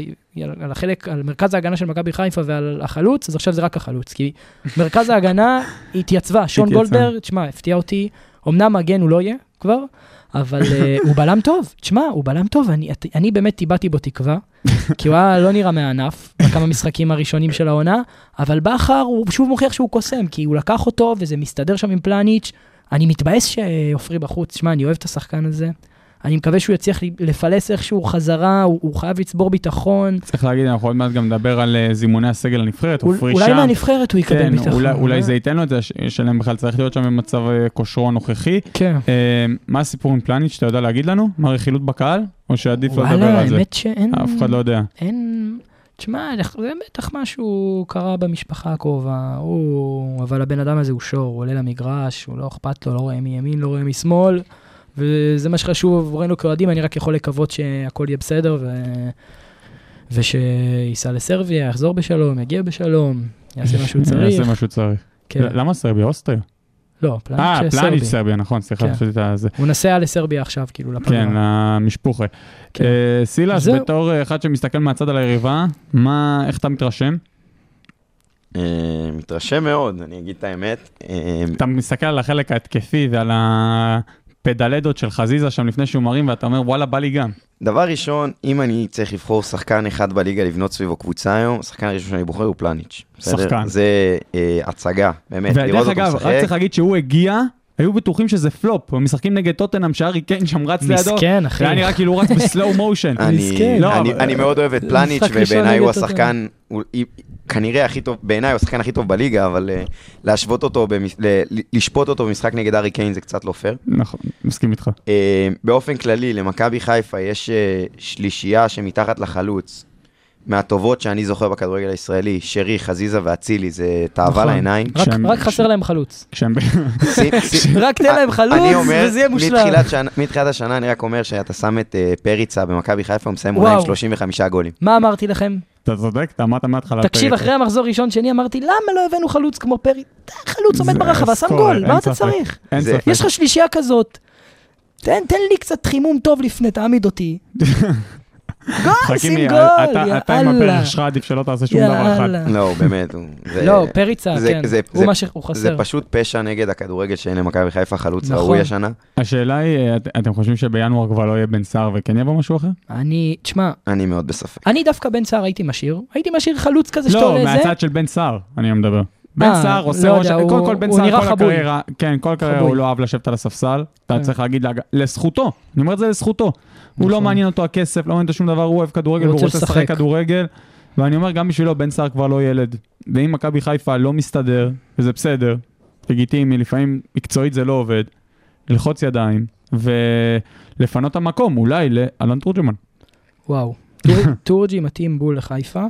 על החלק, על מרכז ההגנה של מכבי חיפה ועל החלוץ, אז עכשיו זה רק החלוץ, כי מרכז ההגנה התייצבה. שון גולדברג, תשמע, הפתיע אותי, אמנם מגן הוא לא יהיה כבר, אבל הוא בלם טוב, תשמע, הוא בלם טוב, אני באמת טיבתי בו תקווה, כי הוא היה לא נראה מהענף, בכמה משחקים הראשונים של העונה, אבל באחר הוא שוב מוכיח שהוא קוסם, כי הוא לקח אותו, וזה מסתדר שם עם פלניץ', אני מתבאס שאופרי בחוץ, תשמע, אני אוהב את השחקן הזה, אני מקווה שהוא יצליח לפלס איכשהו חזרה, הוא חייב לצבור ביטחון. צריך להגיד, אנחנו עוד מעט גם לדבר על זימוני הסגל הנבחרת, אופרי שם. אולי מהנבחרת הוא יקבל ביטחון. אולי זה ייתן לו את זה, שלהם בכלל צריך להיות שם במצב כושרו נוכחי. כן. מה הסיפור עם פלניץ' שאתה יודע להגיד לנו? מה רכילות בקהל? או שעדיף לדבר על זה? וואלה, האמת שאין... אף אחד לא יודע. אין... תשמע, זה בטח משהו קרה במשפחה הקרובה, אבל הבן אדם הזה הוא שור, הוא עולה למגרש, הוא לא אכפת לו, לא רואה מימין, לא רואה משמאל. וזה מה שחשוב עבורנו כאוהדים, אני רק יכול לקוות שהכל יהיה בסדר, ושיסע לסרביה, יחזור בשלום, יגיע בשלום, יעשה משהו צריך. למה סרביה? אוסטריה? לא, פלניץ' סרביה, נכון, סליחה. הוא נסע לסרביה עכשיו, כאילו, לפלניץ'. כן, למשפוחה. סילס, בתור אחד שמסתכל מהצד על היריבה, איך אתה מתרשם? מתרשם מאוד, אני אגיד את האמת. אתה מסתכל על החלק ההתקפי ועל ה... פדלדות של חזיזה שם לפני שומרים, ואתה אומר, וואלה, בא לי גם. דבר ראשון, אם אני צריך לבחור שחקן אחד בליגה לבנות סביבו קבוצה היום, שחקן הראשון שאני בוחר הוא פלניץ'. שחקן. זה הצגה, באמת. ודרך אגב, רק צריך להגיד שהוא הגיע היו בטוחים שזה פלופ, הם משחקים נגד טוטנהאם, שארי קיין שם רץ לידו. מסכן, אחי. היה נראה כאילו הוא רץ בסלואו מושן. אני מאוד אוהב את פלניץ' ובעיניי הוא השחקן, כנראה הכי טוב, בעיניי הוא השחקן הכי טוב בליגה, אבל להשוות אותו, לשפוט אותו במשחק נגד ארי קיין זה קצת לא פייר. נכון, מסכים איתך. באופן כללי, למכבי חיפה יש שלישייה שמתחת לחלוץ, מהטובות שאני זוכר בכדורגל הישראלי, שרי, חזיזה ואצילי, זה תאווה לעיניים. רק חסר להם חלוץ. רק תן להם חלוץ, וזה יהיה מושלם. מתחילת השנה אני רק אומר שאתה שם את פריצה במכבי חיפה, ומסיים עונה עם 35 גולים. מה אמרתי לכם? אתה צודק, אתה אמרת מהתחלה. תקשיב, אחרי המחזור ראשון שני אמרתי, למה לא הבאנו חלוץ כמו פריצה? חלוץ עומד ברחבה, שם גול, מה אתה צריך? יש לך שלישייה כזאת. תן לי קצת חימום טוב לפני, תעמיד אותי. גול, שים גול, יאללה. אתה עם הפרח שלך עדיף שלא תעשה שום דבר אחד. לא, באמת. לא, פריצה, כן. הוא חסר. זה פשוט פשע נגד הכדורגל שאין למכבי חיפה חלוץ ראוי השנה. השאלה היא, אתם חושבים שבינואר כבר לא יהיה בן סער וכן יבוא משהו אחר? תשמע. אני מאוד בספק. אני דווקא בן סער הייתי משאיר. הייתי משאיר חלוץ כזה שאתה עולה זה. לא, מהצד של בן סער, אני מדבר. בן סער עושה ראש, קודם כל בן סער כל הקריירה, כן, כל הקריירה הוא לא אהב לשבת על הספסל, אתה צריך להגיד לזכותו, אני אומר את זה לזכותו, הוא לא מעניין אותו הכסף, לא מעניין אותו שום דבר, הוא אוהב כדורגל, הוא רוצה לשחק כדורגל, ואני אומר גם בשבילו בן סער כבר לא ילד, ואם מכבי חיפה לא מסתדר, וזה בסדר, לגיטימי, לפעמים מקצועית זה לא עובד, ללחוץ ידיים, ולפנות המקום, אולי לאלון תורג'מן. וואו, תורג'י מתאים בול לחיפה,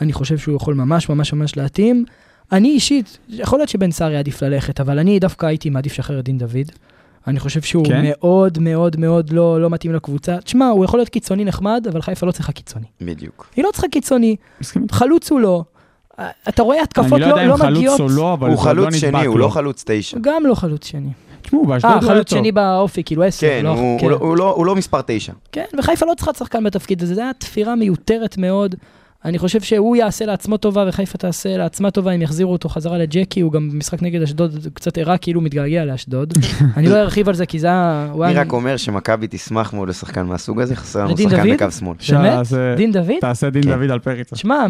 אני חושב שהוא יכול ממש ממש ממש להתאים. אני אישית, יכול להיות שבן סער יעדיף ללכת, אבל אני דווקא הייתי מעדיף שחרר דין דוד. אני חושב שהוא מאוד מאוד מאוד לא מתאים לקבוצה. תשמע, הוא יכול להיות קיצוני נחמד, אבל חיפה לא צריכה קיצוני. בדיוק. היא לא צריכה קיצוני. חלוץ הוא לא. אתה רואה, התקפות לא מגיעות. הוא חלוץ שני, הוא לא חלוץ 9. גם לא חלוץ שני. חלוץ שני באופי, כאילו 10. כן, הוא לא מספר 9. כן, וחיפה לא צריכה שחקן בתפקיד הזה. זה היה תפירה מיותרת מאוד. אני חושב שהוא יעשה לעצמו טובה, וחיפה תעשה לעצמה טובה, אם יחזירו אותו חזרה לג'קי, הוא גם במשחק נגד אשדוד, קצת עירה, כאילו מתגעגע לאשדוד. אני לא ארחיב על זה, כי זה... אני רק אומר שמכבי תשמח מאוד לשחקן מהסוג הזה, חסר לנו שחקן בקו שמאל. באמת? דין דוד? תעשה דין דוד על פריצה. שמע,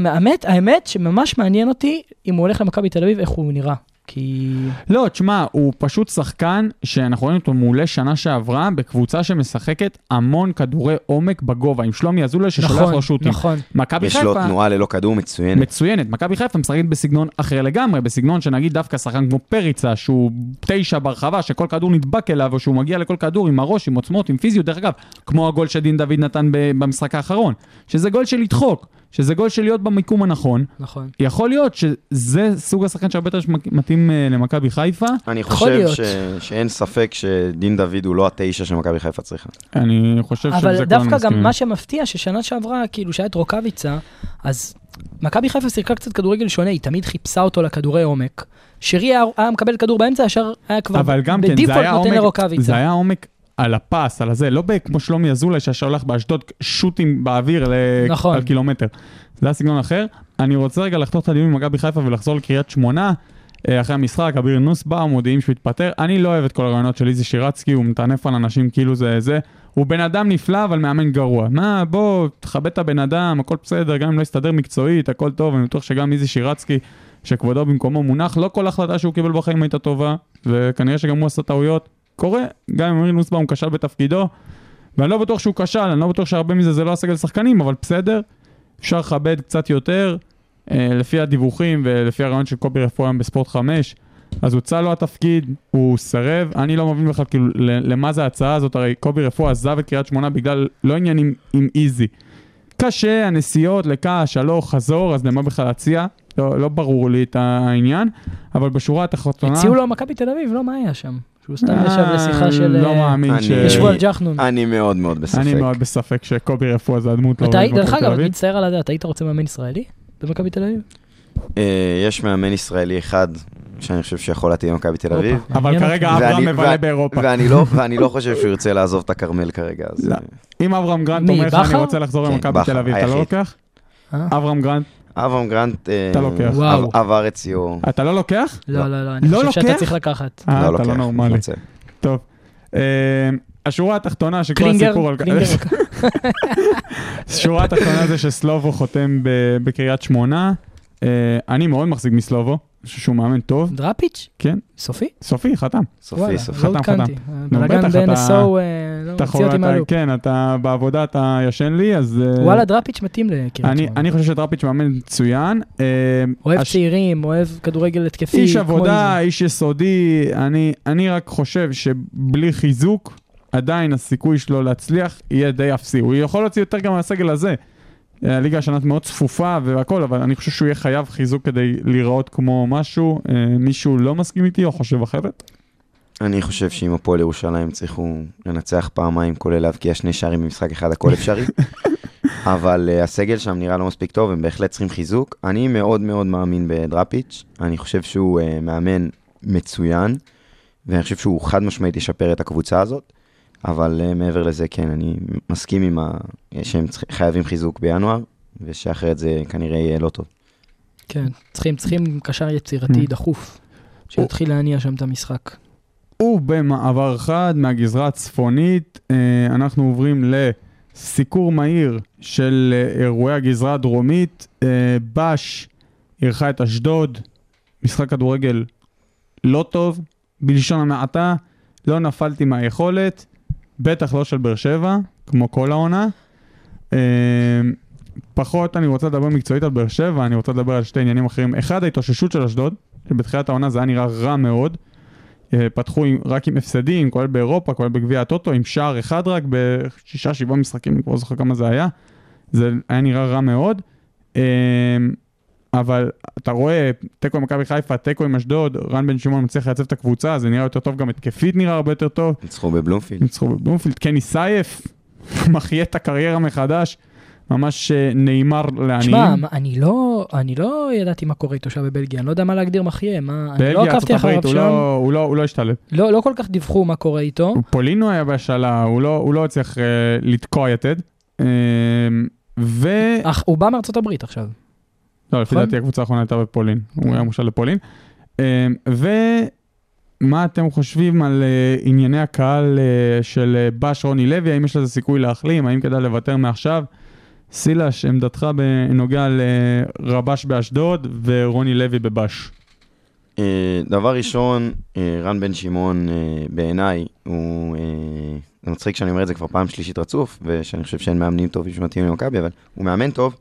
האמת שממש מעניין אותי, אם הוא הולך למכבי תל אביב, איך הוא נראה. כי... לא, תשמע, הוא פשוט שחקן שאנחנו רואים אותו מעולה שנה שעברה בקבוצה שמשחקת המון כדורי עומק בגובה, עם שלומי אזולאי ששולח לו שוטים. נכון, נכון. יש לו תנועה ללא כדור מצוינת. מצוינת. מכבי חיפה משחקת בסגנון אחר לגמרי, בסגנון שנגיד דווקא שחקן כמו פריצה, שהוא 9 ברחבה, שכל כדור נדבק אליו, או שהוא מגיע לכל כדור עם הראש, עם עוצמות, עם פיזיות, דרך אגב, כמו הגול שדין דוד נתן במשחק האחרון, שזה גול של לדחוק. שזה גול של להיות במיקום הנכון. נכון. יכול להיות שזה סוג השחקן שהרבה יותר מתאים למכבי חיפה. אני חושב שאין ספק שדין דוד הוא לא התשע שמכבי חיפה צריכה. אני חושב שזה כבר מסכימים. אבל דווקא גם מה שמפתיע ששנה שעברה, כאילו שהיה את רוקביצה, אז מכבי חיפה שיחקה קצת כדורגל שונה, היא תמיד חיפשה אותו לכדורי עומק. שרי היה מקבל כדור באמצע, ישר היה כבר בדיפולט נותן לרוקביצה. זה היה עומק. על הפס, על הזה, לא כמו שלומי אזולאי שהשולח באשדוד שוטים באוויר על קילומטר. זה הסגנון אחר. אני רוצה רגע לחתוך את הדיון עם מכבי חיפה ולחזור לקריית שמונה. אחרי המשחק, אביר נוסבאום, מודיעים שמתפטר. אני לא אוהב את כל הרעיונות של איזי שירצקי, הוא מטנף על אנשים כאילו זה. הוא בן אדם נפלא, אבל מאמן גרוע. מה, בוא, תחבט את הבן אדם, הכל בסדר, גם אם לא יסתדר מקצועית, הכל טוב, אני בטוח שגם איזי שירצקי שכבודו במקומו מונח, לא כל החלטה שהוא קיבל בחיים הייתה טובה, וכנראה שגם הוא עשה טעויות. קורה, גם אם אמיר נוסבאום הוא קשל בתפקידו, ואני לא בטוח שהוא קשל, אני לא בטוח שהרבה מזה זה לא הסגל שחקנים, אבל בסדר, אפשר לכבד קצת יותר, לפי הדיווחים ולפי הרעיון של קובי רפואים בספורט 5, אז הוצא לו התפקיד, הוא סרב, אני לא מבין לך כאילו למה זה ההצעה הזאת, הרי קובי רפואה עזב את קריית שמונה בגלל לא עניינים עם איזי. קשה, הנסיעות, לקש, הלוך, חזור, אז למה בכלל הציע? לא ברור לי את העניין, אבל בשורה התחתונה... הציעו לו מכבי תל אביב, לא מה היה שם? שהוא סתם ישב לשיחה של... לא מאמין ש... ישבו על ג'חנון. אני מאוד מאוד בספק. אני מאוד בספק שקובי רפואה זה הדמות לא רואית. דרך אגב, אני מצטער על הדעת, היית רוצה מאמן ישראלי במכבי תל אביב? יש מאמן ישראלי אחד שאני חושב שיכול להתאים במכבי תל אביב. אבל כרגע אברהם מבלה באירופה. ואני לא חושב שהוא ירצה לעזוב את הכרמל כרגע. אם אברהם גרנט אומר לך, אני רוצה לחזור למכבי תל אביב, אתה לא לוקח? אברהם גרנט. אברהם גרנט עבר את סיור. אתה לא לוקח? לא, לא, לא. אני חושב שאתה צריך לקחת. לא לוקח. אתה לא נורמלי. טוב. השורה התחתונה שכל הסיפור על... קלינגר. השורה התחתונה זה שסלובו חותם בקריית שמונה. אני מאוד מחזיק מסלובו. שהוא מאמן טוב. דראפיץ'? כן. סופי? סופי, חתם. סופי, סופי. חתם. דרגן ב-NSO, הוציא אותי מהלוק. כן, אתה בעבודה, אתה ישן לי, אז... וואלה, דראפיץ' מתאים לקריית שמונה. אני חושב שדראפיץ' מאמן מצוין. אוהב צעירים, אוהב כדורגל התקפי. איש עבודה, איש יסודי. אני רק חושב שבלי חיזוק, עדיין הסיכוי שלו להצליח יהיה די אפסי. הוא יכול להוציא יותר גם מהסגל הזה. הליגה השנה מאוד צפופה והכל, אבל אני חושב שהוא יהיה חייב חיזוק כדי לראות כמו משהו. מישהו לא מסכים איתי או חושב אחרת? אני חושב שאם הפועל ירושלים צריכו לנצח פעמיים כולל להבקיע 2 שערים במשחק אחד, הכל אפשרי. אבל הסגל שם נראה לא מספיק טוב, הם בהחלט צריכים חיזוק. אני מאוד מאוד מאמין בדראפיץ', אני חושב שהוא מאמן מצוין, ואני חושב שהוא חד משמעית ישפר את הקבוצה הזאת. אבל מעבר לזה, כן, אני מסכים עם שהם חייבים חיזוק בינואר, ושאחרת זה כנראה יהיה לא טוב. כן, צריכים קשר יצירתי דחוף, שיתחיל להניע שם את המשחק. ובמעבר חד מהגזרה הצפונית, אנחנו עוברים לסיקור מהיר של אירועי הגזרה הדרומית. בש ערכה את אשדוד, משחק כדורגל לא טוב, בלשון המעטה, לא נפלתי מהיכולת, בטח לא של בר שבע, כמו כל העונה. פחות אני רוצה לדבר מקצועית על בר שבע, אני רוצה לדבר על שתי עניינים אחרים. אחד, ההתאוששות של אשדוד, שבתחילת העונה זה היה נראה רע מאוד. פתחו רק עם הפסדים, כולל באירופה, כולל בגביע הטוטו, עם שער אחד רק, ב6-7 משחקים, אני כבר זוכר כמה זה היה. זה היה נראה רע מאוד. אבל אתה רואה, תיקו עם מכבי חיפה, תיקו עם אשדוד, רן בן שמעון מצליח לייצב את הקבוצה, זה נראה יותר טוב, גם התקפית נראה הרבה יותר טוב. נצחו בבלומפילד. נצחו בבלומפילד, קני סייף, מחיה את הקריירה מחדש, ממש נאמר לעניים. תשמע, אני לא ידעתי מה קורה איתו שם בבלגיה, אני לא יודע מה להגדיר מחיה, אני לא עקבתי אחריו שם. הוא לא השתלב. לא כל כך דיווחו מה קורה איתו. פולינו היה בהשאלה, הוא לא הצליח לתקוע יתד. הוא בא מארצות הברית עכשיו. לא, לפי דעתי הקבוצה האחרונה הייתה בפולין, הוא היה מושל לפולין. ומה אתם חושבים על ענייני הקהל של בש רוני לוי, האם יש לזה סיכוי להחלים, האם כדאי לוותר מעכשיו? סילש, עמדתך בנוגע לרבש באשדוד ורוני לוי בבש. דבר ראשון, רן בן שמעון בעיניי, זה מצחיק שאני אומר את זה כבר פעם שלישית רצוף, ושאני חושב שאין מאמנים טוב שמתאים למכבי, אבל הוא מאמן טוב.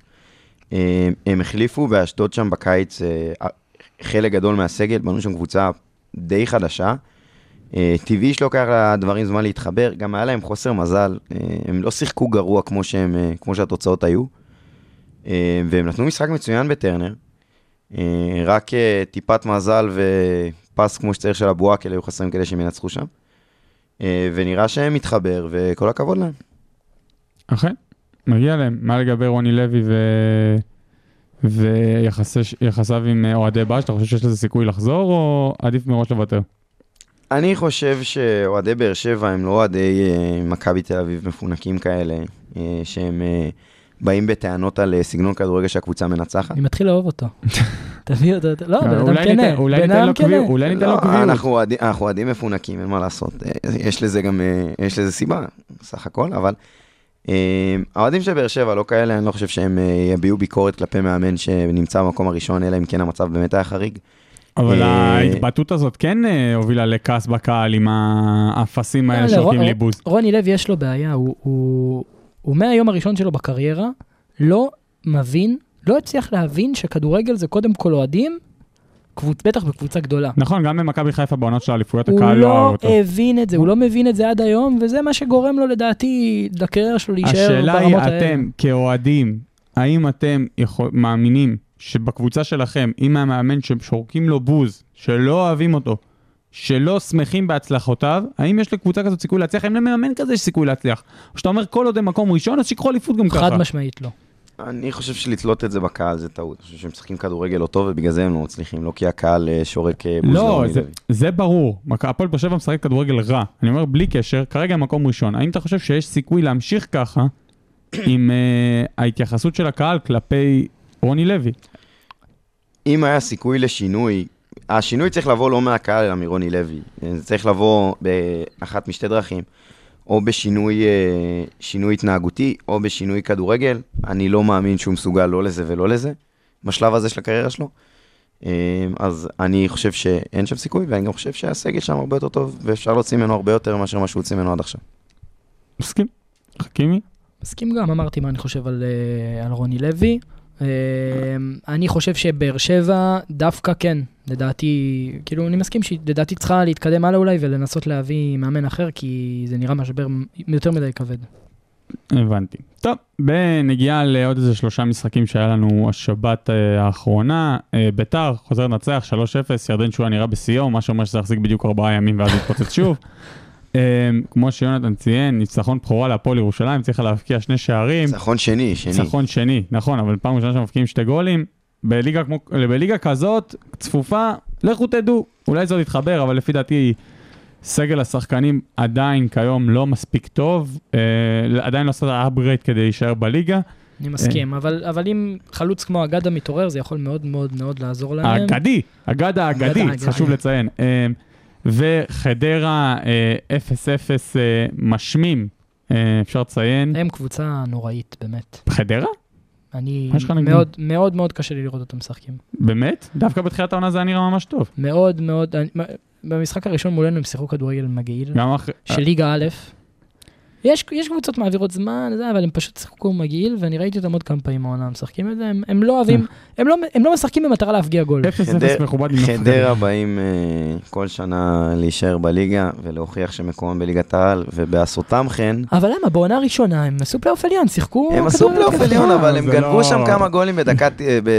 הם החליפו באשדוד שם בקיץ חלק גדול מהסגל, בנו שם קבוצה די חדשה, טבעי שלוקח לדברים זמן להתחבר, גם היה להם חוסר מזל, הם לא שיחקו גרוע כמו שהתוצאות היו, והם נתנו משחק מצוין בטרנר, רק טיפת מזל ופס כמו שצריך של הבועה כאלה היו חסרים כדי שהם ינצחו שם, ונראה שהם מתחבר וכל הכבוד להם. אכן. מגיע להם. מה לגבי רוני לוי ויחסיו עם אוהדי באש? אתה חושב שיש לזה סיכוי לחזור, או עדיף מראש לוותר? אני חושב שאוהדי באר שבע הם לא אוהדי מכבי תל אביב מפונקים כאלה, שהם באים בטענות על סגנון כדורגל שהקבוצה מנצחת. אני מתחיל לאהוב אותו. תביא אותו, לא, בן אדם כנה. אולי ניתן לו קביעות. אנחנו אוהדים מפונקים, אין מה לעשות. יש לזה גם, יש לזה סיבה, סך הכל, אבל... האוהדים של באר שבע לא כאלה, אני לא חושב שהם יביעו ביקורת כלפי מאמן שנמצא במקום הראשון, אלא אם כן המצב באמת היה חריג. אבל ההתבטאות הזאת כן הובילה לכעס בקהל עם האפסים האלה שהולכים לבוז. רוני לוי יש לו בעיה, הוא מהיום הראשון שלו בקריירה לא מבין, לא הצליח להבין שכדורגל זה קודם כל אוהדים, בטח בקבוצה גדולה. נכון, גם במכבי חיפה בעונות של האליפויות הקהל לא אהב אותו. הוא לא מבין את זה עד היום, וזה מה שגורם לו לדעתי, לקריירה שלו להישאר ברמות האלה. השאלה היא, אתם כאוהדים, האם אתם מאמינים שבקבוצה שלכם, אם המאמן ששורקים לו בוז, שלא אוהבים אותו, שלא שמחים בהצלחותיו, האם יש לקבוצה כזאת סיכוי להצליח? האם למאמן כזה יש סיכוי להצליח? שאתה אומר, כל עוד הם מקום ראשון, אז שיקחו אליפות גם ככה. חד משמעית לא. אני חושב שלתלות את זה בקהל זה טעות. אני חושב שהם משחקים כדורגל לא טוב, ובגלל זה הם לא מצליחים, לא כי הקהל שורק בוז לרוני לוי. זה ברור. הפועל באר שבע משחק כדורגל רע. אני אומר, בלי קשר, כרגע המקום ראשון. האם אתה חושב שיש סיכוי להמשיך ככה עם ההתייחסות של הקהל כלפי רוני לוי? אם היה סיכוי לשינוי, השינוי צריך לבוא לא מהקהל, אלא מרוני לוי. זה צריך לבוא באחת משתי דרכים. או בשינוי התנהגותי, או בשינוי כדורגל. אני לא מאמין שהוא מסוגל לא לזה ולא לזה, בשלב הזה של הקריירה שלו. אז אני חושב שאין שם סיכוי, ואני גם חושב שהסגל שם הרבה יותר טוב, ואפשר להוציא ממנו הרבה יותר מאשר מה שהוציא ממנו עד עכשיו. מסכים. חכימי? מסכים גם, אמרתי מה אני חושב על רוני לוי. אני חושב שבאר שבע דווקא כן, לדעתי, כאילו אני מסכים שלדעתי צריכה להתקדם הלאה אולי ולנסות להביא מאמן אחר, כי זה נראה משבר יותר מדי כבד. הבנתי. טוב, בנגיעה לעוד איזה 3 משחקים שהיה לנו השבת האחרונה, ביתר חוזר נצח 3-0, ירדן שואה נראה בסיום, מה שאומר שזה יחזיק בדיוק 4 ימים ואז יתפוצץ שוב. כמו שיונתן ציין, ניצחון בחורה להפועל ירושלים, צריך להפקיע 2 שערים. ניצחון שני, נכון, אבל פעם ראשונה שמפקיעים 2 גולים. בליגה כזאת, צפופה, לכו תדעו, אולי זאת תתחבר, אבל לפי דעתי, סגל השחקנים עדיין כיום לא מספיק טוב, עדיין לא עושה את האפגרייד כדי להישאר בליגה. אני מסכים, אבל אם חלוץ כמו אגדה מתעורר, זה יכול מאוד מאוד מאוד לעזור להם. אגדה, חשוב לציין. וחדרה 0-0 משמים, אפשר לציין. הם קבוצה נוראית, באמת. חדרה? אני מאוד מאוד מאוד קשה לי לראות אותם משחקים. באמת? דווקא בתחילת העונה זה נראה ממש טוב. מאוד מאוד, במשחק הראשון מולנו הם שיחקו כדורגל מגעיל, של ליגה א', יש קבוצות מעבירות זמן, אבל הם פשוט שיחקו מגעיל, ואני ראיתי אותם עוד כמה פעמים העונה, משחקים את זה, הם לא אוהבים, הם לא משחקים במטרה להפגיע גול. חדרה באים כל שנה להישאר בליגה, ולהוכיח שמקומם בליגת העל, ובעשותם כן. אבל למה? בעונה הראשונה, הם עשו פלייאוף עליון, שיחקו... הם עשו פלייאוף עליון, אבל הם גנבו שם כמה גולים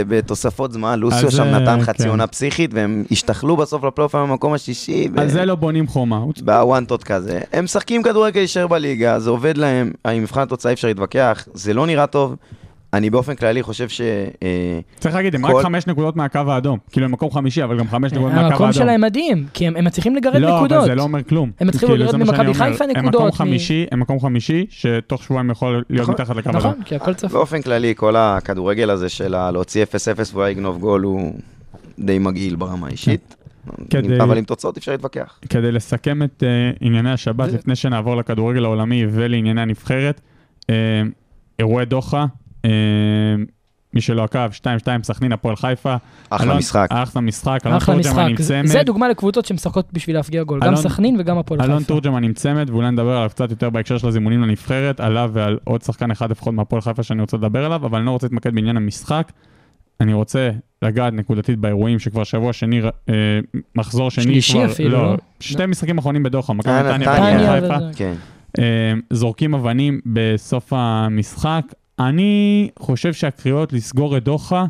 בתוספות זמן, לוסיו שם נתן חצי עונה פסיכית, והם השתחלו בסוף לפלייאוף במקום השלישי. אז זה לא בונים חומה. בוואן-טוט כזה. הם משחקים כדורגל להישאר בליגה. זה עובד להם, המבחן התוצאה אפשר להתווכח, זה לא נראה טוב, אני באופן כללי חושב ש... צריך להגיד, הם רק 5 נקודות מהקו האדום, כאילו הם מקום 5, אבל גם 5 נקודות מהקו האדום. המקום שלהם מדהים, כי הם מצליחים לגרד נקודות. לא, אבל זה לא אומר כלום. הם מצליחים לגרד ממכבי חיפה נקודות. הם מקום 5, שתוך שבועיים יכול להיות מתחת לקו האדום. נכון, כי הכל צפוי. באופן כללי, כל הכדורגל הזה של להוציא 0-0 ואולי לגנוב גול הוא די מגעיל ברמה האישית. אבל עם תוצאות אפשר להתווכח. כדי לסכם את ענייני השבת, לפני שנעבור לכדורגל העולמי ולענייני הנבחרת, אירועי דוחה, מי שלא עקב, 2-2 סכנין, הפועל חיפה. אחלה משחק. זה דוגמה לקבוצות שמשחקות בשביל להפגיע גול, גם סכנין וגם הפועל חיפה. אלון תורג'מן עם צמד, ואולי נדבר עליו קצת יותר בהקשר של הזימונים לנבחרת, עליו ועל עוד שחקן אחד לפחות מהפועל חיפה שאני רוצה לדבר עליו, אבל אני לא רוצה להתמקד בעניין המשחק. אני רוצה לגעת נקודתית באירועים שכבר שבוע שני, מחזור שני, שלישי אפילו. לא, 2 משחקים אחרונים בדוחה, מכבי נתניה וחיפה. זורקים אבנים בסוף המשחק. אני חושב שהקריאות לסגור את דוחה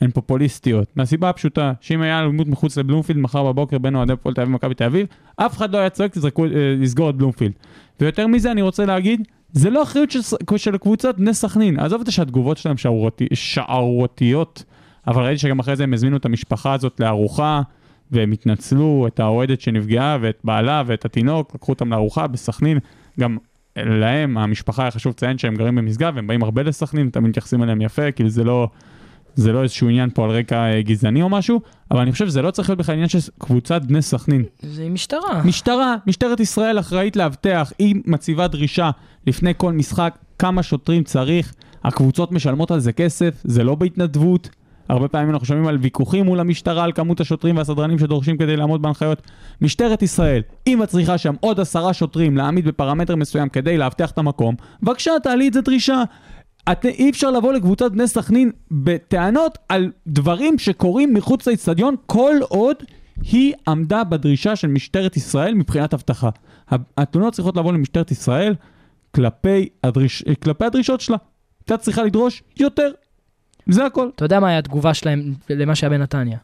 הן פופוליסטיות. מהסיבה הפשוטה, שאם היה אלימות מחוץ לבלומפילד, מחר בבוקר בין אוהדי הפועל תל אביב ומכבי תל אביב, אף אחד לא היה צועק לסגור את בלומפילד. ויותר מזה אני רוצה להגיד, זה לא אחריות של קבוצת בני סכנין. עזוב את שהתגובות שלהם שערורתיות, אבל ראיתי שגם אחרי זה הם הזמינו את המשפחה הזאת לארוחה, והם התנצלו את האוהדת שנפגעה, ואת בעלה ואת התינוק, לקחו אותם לארוחה בסכנין. גם להם, המשפחה היה חשוב לציין שהם גרים במסגב, והם באים הרבה לסכנין, תמיד מתייחסים עליהם יפה, כי זה לא איזשהו עניין פה על רקע גזעני או משהו, אבל אני חושב שזה לא צריך להיות בכלל עניין של קבוצת בני סכנין. זה משטרה. משטרת ישראל אחראית להבטח, היא מציבה דרישה לפני כל משחק, כמה שוטרים צריך, הקבוצות משלמות על זה כסף, זה לא בהתנדבות, הרבה פעמים אנחנו שומעים על ויכוחים מול המשטרה, על כמות השוטרים והסדרנים שדורשים כדי לעמוד בהנחיות. משטרת ישראל, אם מצריכה שם עוד 10 שוטרים להעמיד בפרמטר מסוים כדי להבטח את המקום, בבקשה, תעלי את זה דרישה. אי אפשר לבוא לקבוצת בני סכנין בטענות על דברים שקורים מחוץ לאצטדיון כל עוד היא עמדה בדרישה של משטרת ישראל מבחינת הבטחה. התלונות צריכות לבוא למשטרת ישראל כלפי הדרישות שלה. אתה צריכה לדרוש יותר. זה הכל. אתה יודע מה היה התגובה שלהם למה שהיה בנתניה?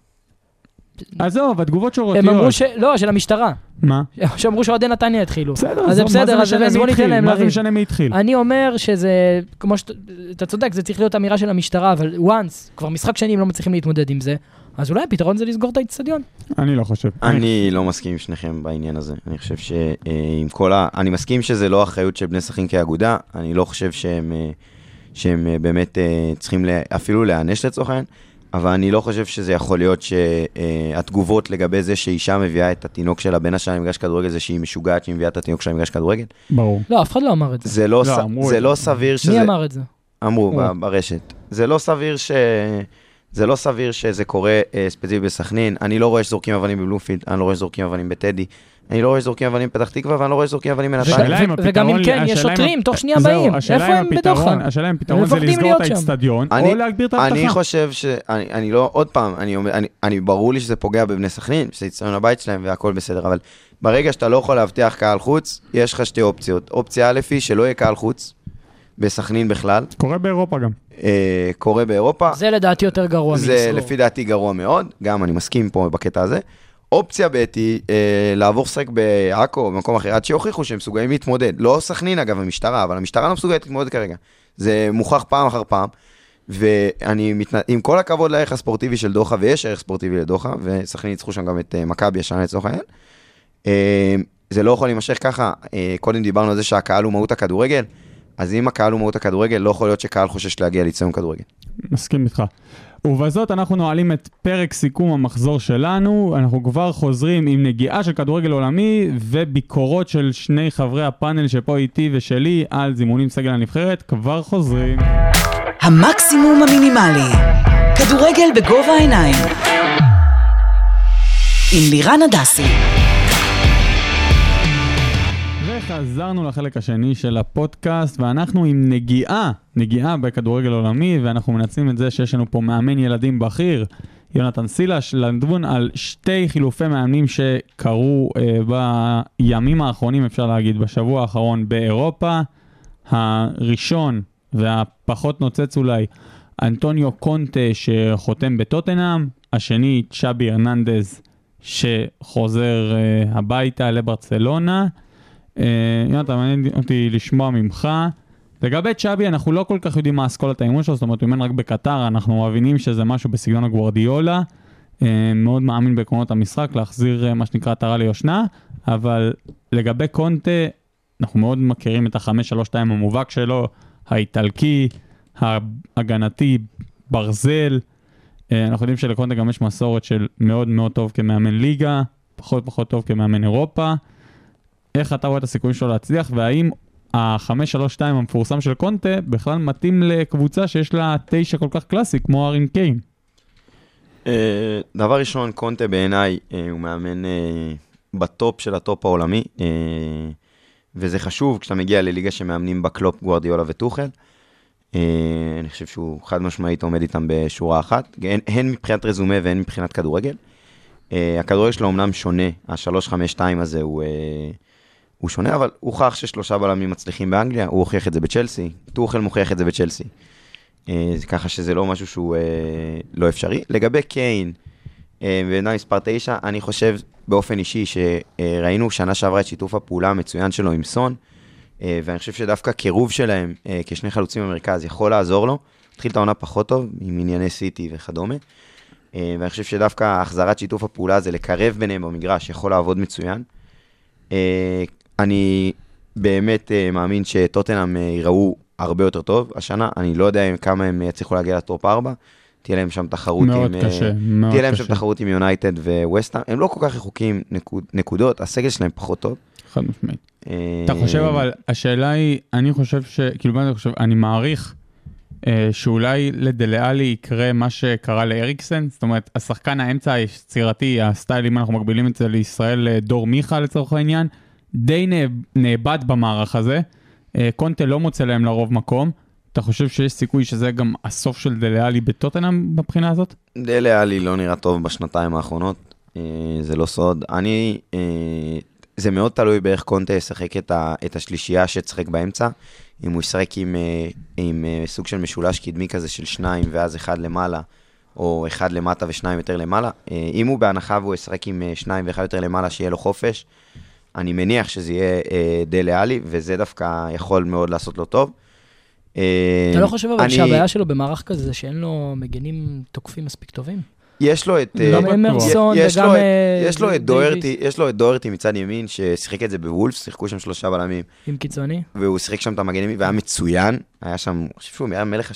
עזוב, התגובות שורותיות. הם אמרו של המשטרה. מה? שאמרו שעודי נתניה התחילו. בסדר, אז בוא ניתן להם לריב. מה זה משנה מי התחיל? אני אומר שזה, כמו שאתה צודק, זה צריך להיות אמירה של המשטרה, אבל once, כבר משחק שני הם לא מצליחים להתמודד עם זה, אז אולי הפתרון זה לסגור את האצטדיון. אני לא חושב. אני לא מסכים עם שניכם בעניין הזה. אני חושב שעם כל אני מסכים שזה לא אחריות של בני סכנין כאגודה, אני לא חושב שהם באמת צריכים אפילו להיענש לצורכן, אבל אני לא חושב שזה יכול להיות שהתגובות לגבי זה שאישה מביאה את התינוק שלה בין השאלה למגרש כדורגל, זה שהיא משוגעת שהיא מביאה את התינוק שלה למגרש כדורגל. ברור. לא, אף אחד לא אמר את זה. זה לא סביר שזה... מי אמר את זה? אמרו ברשת. זה לא סביר זה לא סביר שזה קורה ספציפי בסכנין, אני לא רואה שזורקים אבנים בבלומפילד, אני לא רואה שזורקים אבנים בטדי, אני לא רואה שזורקים אבנים בפתח תקווה, ואני לא רואה שזורקים אבנים בנתניה. וגם אם כן, יש שוטרים, תוך שנייה באים. איפה הם בדוחן? השאלה אם פתרון זה לסגור את האצטדיון, או להגביר את האבטחה. אני חושב ש... אני לא... עוד פעם, אני ברור לי שזה פוגע בבני סכנין, שזה יצטרון הבית שלהם והכל בסדר, אבל ברגע שאתה לא יכול להבטיח קהל חוץ, יש לך שתי אופציות. אופציה א' היא שלא יהיה קהל חוץ, בסכנין בכלל. קורה באירופה גם. קורה באירופה. זה לדעתי יותר גרוע. זה לפי דעתי גרוע מאוד, גם אני מסכים פה בקטע הזה. אופציה ב' היא לעבור שחק בעקו, במקום אחר, עד שיוכיחו שהם מסוגלים להתמודד. לא סכנין אגב, המשטרה, אבל המשטרה לא מסוגלת להתמודד כרגע. זה מוכח פעם אחר פעם, ואני עם כל הכבוד לערך הספורטיבי של דוחה, ויש ערך ספורטיבי לדוחה, וסכנין ניצחו שם גם את מכבי השנה לצורך העניין. זה לא יכול להימשך ככה, קודם דיברנו על זה שהקהל הוא מהות הכדורגל, אז אם הקהל הוא מהות הכדורגל, לא יכול להיות שקהל חושש להגיע ליציון כדורגל. מסכים איתך. ובזאת אנחנו נועלים את פרק סיכום המחזור שלנו, אנחנו כבר חוזרים עם נגיעה של כדורגל עולמי וביקורות של שני חברי הפאנל שפה איתי ושלי על זימונים סגל הנבחרת, כבר חוזרים. המקסימום המינימלי, כדורגל בגובה העיניים, עם לירן הדסי. חזרנו לחלק השני של הפודקאסט, ואנחנו עם נגיעה בכדורגל עולמי, ואנחנו מנצלים את זה שיש לנו פה מאמן ילדים בכיר, יונתן סילש, לדון על שתי חילופי מאמנים שקרו בימים האחרונים, אפשר להגיד, בשבוע האחרון באירופה. הראשון, והפחות נוצץ אולי, אנטוניו קונטה שחותם בטוטנהאם, השני צ'אבי הרננדז שחוזר הביתה לברצלונה. יונתן, מעניין אותי לשמוע ממך. לגבי צ'אבי, אנחנו לא כל כך יודעים מה אסכולת האימון שלו, זאת אומרת, הוא אימן רק בקטר, אנחנו מבינים שזה משהו בסגנון הגוורדיולה, מאוד מאמין בעקרונות המשחק, להחזיר מה שנקרא עטרה ליושנה, אבל לגבי קונטה, אנחנו מאוד מכירים את ה-5-3-2 המובהק שלו, האיטלקי, ההגנתי, ברזל, אנחנו יודעים שלקונטה גם יש מסורת של מאוד מאוד טוב כמאמן ליגה, פחות טוב כמאמן אירופה, איך אתה רואה את הסיכויים שלו להצליח, והאם ה-532 המפורסם של קונטה בכלל מתאים לקבוצה שיש לה 9 כל כך קלאסי, כמו הארין קיין? דבר ראשון, קונטה בעיניי הוא מאמן בטופ של הטופ העולמי, וזה חשוב כשאתה מגיע לליגה שמאמנים בקלופ, גוארדיולה וטוחל. אני חושב שהוא חד משמעית עומד איתם בשורה אחת, הן מבחינת רזומה והן מבחינת כדורגל. הכדורגל שלו אומנם שונה, ה-352 הזה הוא שונה, אבל הוא הוכח ששלושה בלמים מצליחים באנגליה, הוא הוכיח את זה בצ'לסי, טוחל מוכיח את זה בצ'לסי. ככה שזה לא משהו שהוא לא אפשרי. לגבי קיין, בעיניי מספר 9, אני חושב באופן אישי שראינו שנה שעברה את שיתוף הפעולה המצוין שלו עם סון, ואני חושב שדווקא קירוב שלהם כשני חלוצים במרכז יכול לעזור לו, התחיל את העונה פחות טוב, עם ענייני סיטי וכדומה, ואני חושב שדווקא החזרת שיתוף הפעולה הזה לקרב ביניהם במגרש יכול לעבוד מצוין. אני באמת מאמין שטוטנהאם יראו הרבה יותר טוב השנה, אני לא יודע כמה הם יצליחו להגיע לטופ 4, תהיה להם שם תחרות עם יונייטד וווסטהאם, הם לא כל כך רחוקים נקודות, הסגל שלהם פחות טוב. חד משמעית. אתה חושב אבל, השאלה היא, אני חושב אני מעריך שאולי לדלאלי יקרה מה שקרה לאריקסן, זאת אומרת, השחקן האמצע היצירתי, הסטייל, אם אנחנו מקבילים את זה לישראל, דור מיכה לצורך העניין, די נאבד במערך הזה, קונטה לא מוצא להם לרוב מקום, אתה חושב שיש סיכוי שזה גם הסוף של דלאלי בטוטנהאם מבחינה הזאת? דלאלי לא נראה טוב בשנתיים האחרונות, זה לא סוד, זה מאוד תלוי באיך קונטה ישחק את השלישייה שצחק באמצע, אם הוא ישחק עם סוג של משולש קדמי כזה של שניים ואז אחד למעלה, או אחד למטה ושניים יותר למעלה, אם הוא בהנחה והוא ישחק עם שניים ואחד יותר למעלה שיהיה לו חופש, אני מניח שזה יהיה די לאלי, וזה דווקא יכול מאוד לעשות לו טוב. אתה לא חושב אבל שהבעיה שלו במערך כזה זה שאין לו מגנים תוקפים מספיק טובים? יש לו את אמרסון וגם דוירטי, יש לו את דוירטי מצד ימין ששיחק את זה בוולף, שיחקו שם 3 בלמים. עם קיצוני. והוא שיחק שם את המגן ימין, והיה מצוין, היה שם, שוב, היה מלך,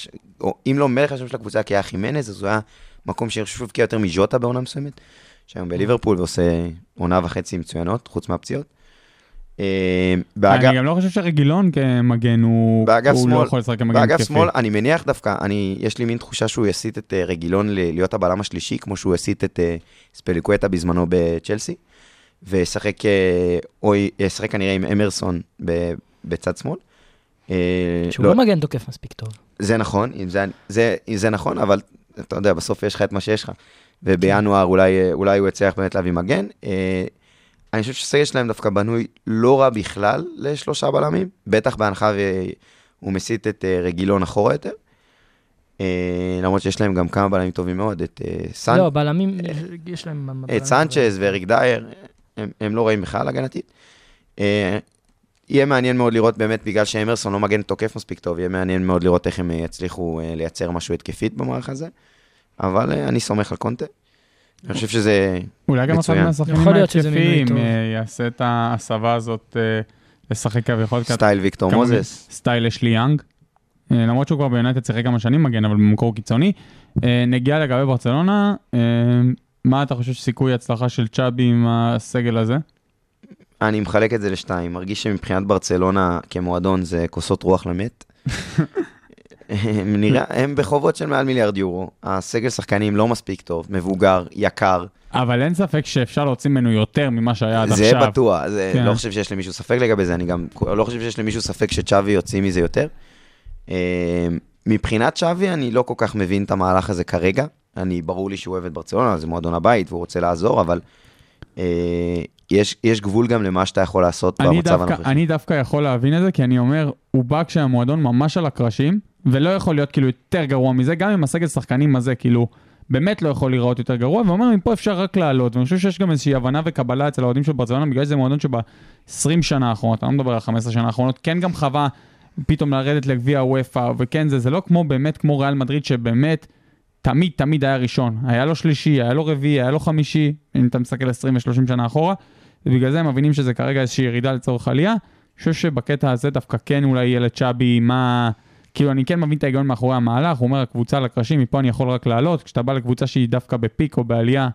אם לא מלך השם של הקבוצה, כי היה חימנז, אז הוא היה מקום ששוב כי יותר מז'וטה בעונה מסוימת, שהיום בליברפול ועושה עונה וחצי מצוינות, חוץ מהפציעות. אני גם לא חושב שרגילון כמגן הוא לא יכול לשחק כמגן באגף שמאל. אני מניח דווקא, יש לי מין תחושה שהוא יסיט את רגילון להיות הבלם השלישי, כמו שהוא יסיט את ספליקואטה בזמנו בצ'לסי, וישחק כנראה עם אמרסון בצד שמאל. שהוא לא מגן תוקף מספיק טוב. זה נכון, זה נכון, אבל אתה יודע, בסוף יש לך את מה שיש לך, ובינואר אולי הוא יצליח באמת להביא מגן. אני חושב שסגל שלהם דווקא בנוי לא רע בכלל לשלושה בלמים, בטח בהנחה הוא מסיט את רגילון אחורה יותר, למרות שיש להם גם כמה בלמים טובים מאוד, את סנצ'ז. לא, בלמים יש להם... את סנצ'ז ואריק דייר, הם לא רעים בכלל הגנתית. יהיה מעניין מאוד לראות באמת, בגלל שאמרסון לא מגן תוקף מספיק טוב, יהיה מעניין מאוד לראות איך הם יצליחו לייצר משהו התקפית במערך הזה, אבל אני סומך על קונטה. אני חושב שזה אולי גם מצוין. יכול להיות שזה מינוי טוב. יעשה את ההסבה הזאת לשחק כביכול. סטייל ויקטור מוזס. סטייל אשלי יאנג. למרות שהוא כבר ביונייטד שיחק כמה שנים מגן, אבל במקור קיצוני. נגיע לגבי ברצלונה. מה אתה חושב שסיכוי הצלחה של צ'אבי עם הסגל הזה? אני מחלק את זה לשתיים. מרגיש שמבחינת ברצלונה כמועדון זה כוסות רוח למת. הם בחובות של מעל מיליארד יורו, הסגל שחקנים לא מספיק טוב, מבוגר, יקר. אבל אין ספק שאפשר להוציא ממנו יותר ממה שהיה עד עכשיו. זה בטוח, לא חושב שיש למישהו ספק לגבי זה, אני גם לא חושב שיש למישהו ספק שצ'אבי יוציא מזה יותר. מבחינת צ'אבי אני לא כל כך מבין את המהלך הזה כרגע, ברור לי שהוא אוהב את ברצלונה, זה מועדון הבית והוא רוצה לעזור, אבל יש גבול גם למה שאתה יכול לעשות במצב הנוכחי. אני דווקא יכול להבין את זה, כי אני אומר, הוא בא כשהמועדון ממש על הקרשים, ולא יכול להיות כאילו יותר גרוע מזה, גם עם הסגל שחקנים הזה, כאילו, באמת לא יכול להיראות יותר גרוע, ואומר, מפה אפשר רק לעלות, ואני חושב שיש גם איזושהי הבנה וקבלה אצל האוהדים של ברצלונה, בגלל שזה מועדון שב-20 שנה האחרונות, אני לא מדבר על 15 שנה האחרונות, כן גם חווה פתאום לרדת לגביע הוופה, וכן זה לא כמו באמת, כמו ריאל מדריד, שבאמת תמיד, תמיד היה ראשון, היה לו שלישי, היה לו רביעי, היה לו חמישי, אם אתה מסתכל 20 ו-30 שנה אחורה, ובגלל זה הם מבינים שזה כרגע איזושהי ירידה לצורך עלייה, חושב שבקטע הזה דווקא כן אולי יהיה לצ'אבי, מה... כאילו אני כן מבין את ההיגיון מאחורי המהלך, הוא אומר הקבוצה לקרשים, מפה אני יכול רק לעלות, כשאתה בא לקבוצה שהיא דווקא בפיק או בעלייה,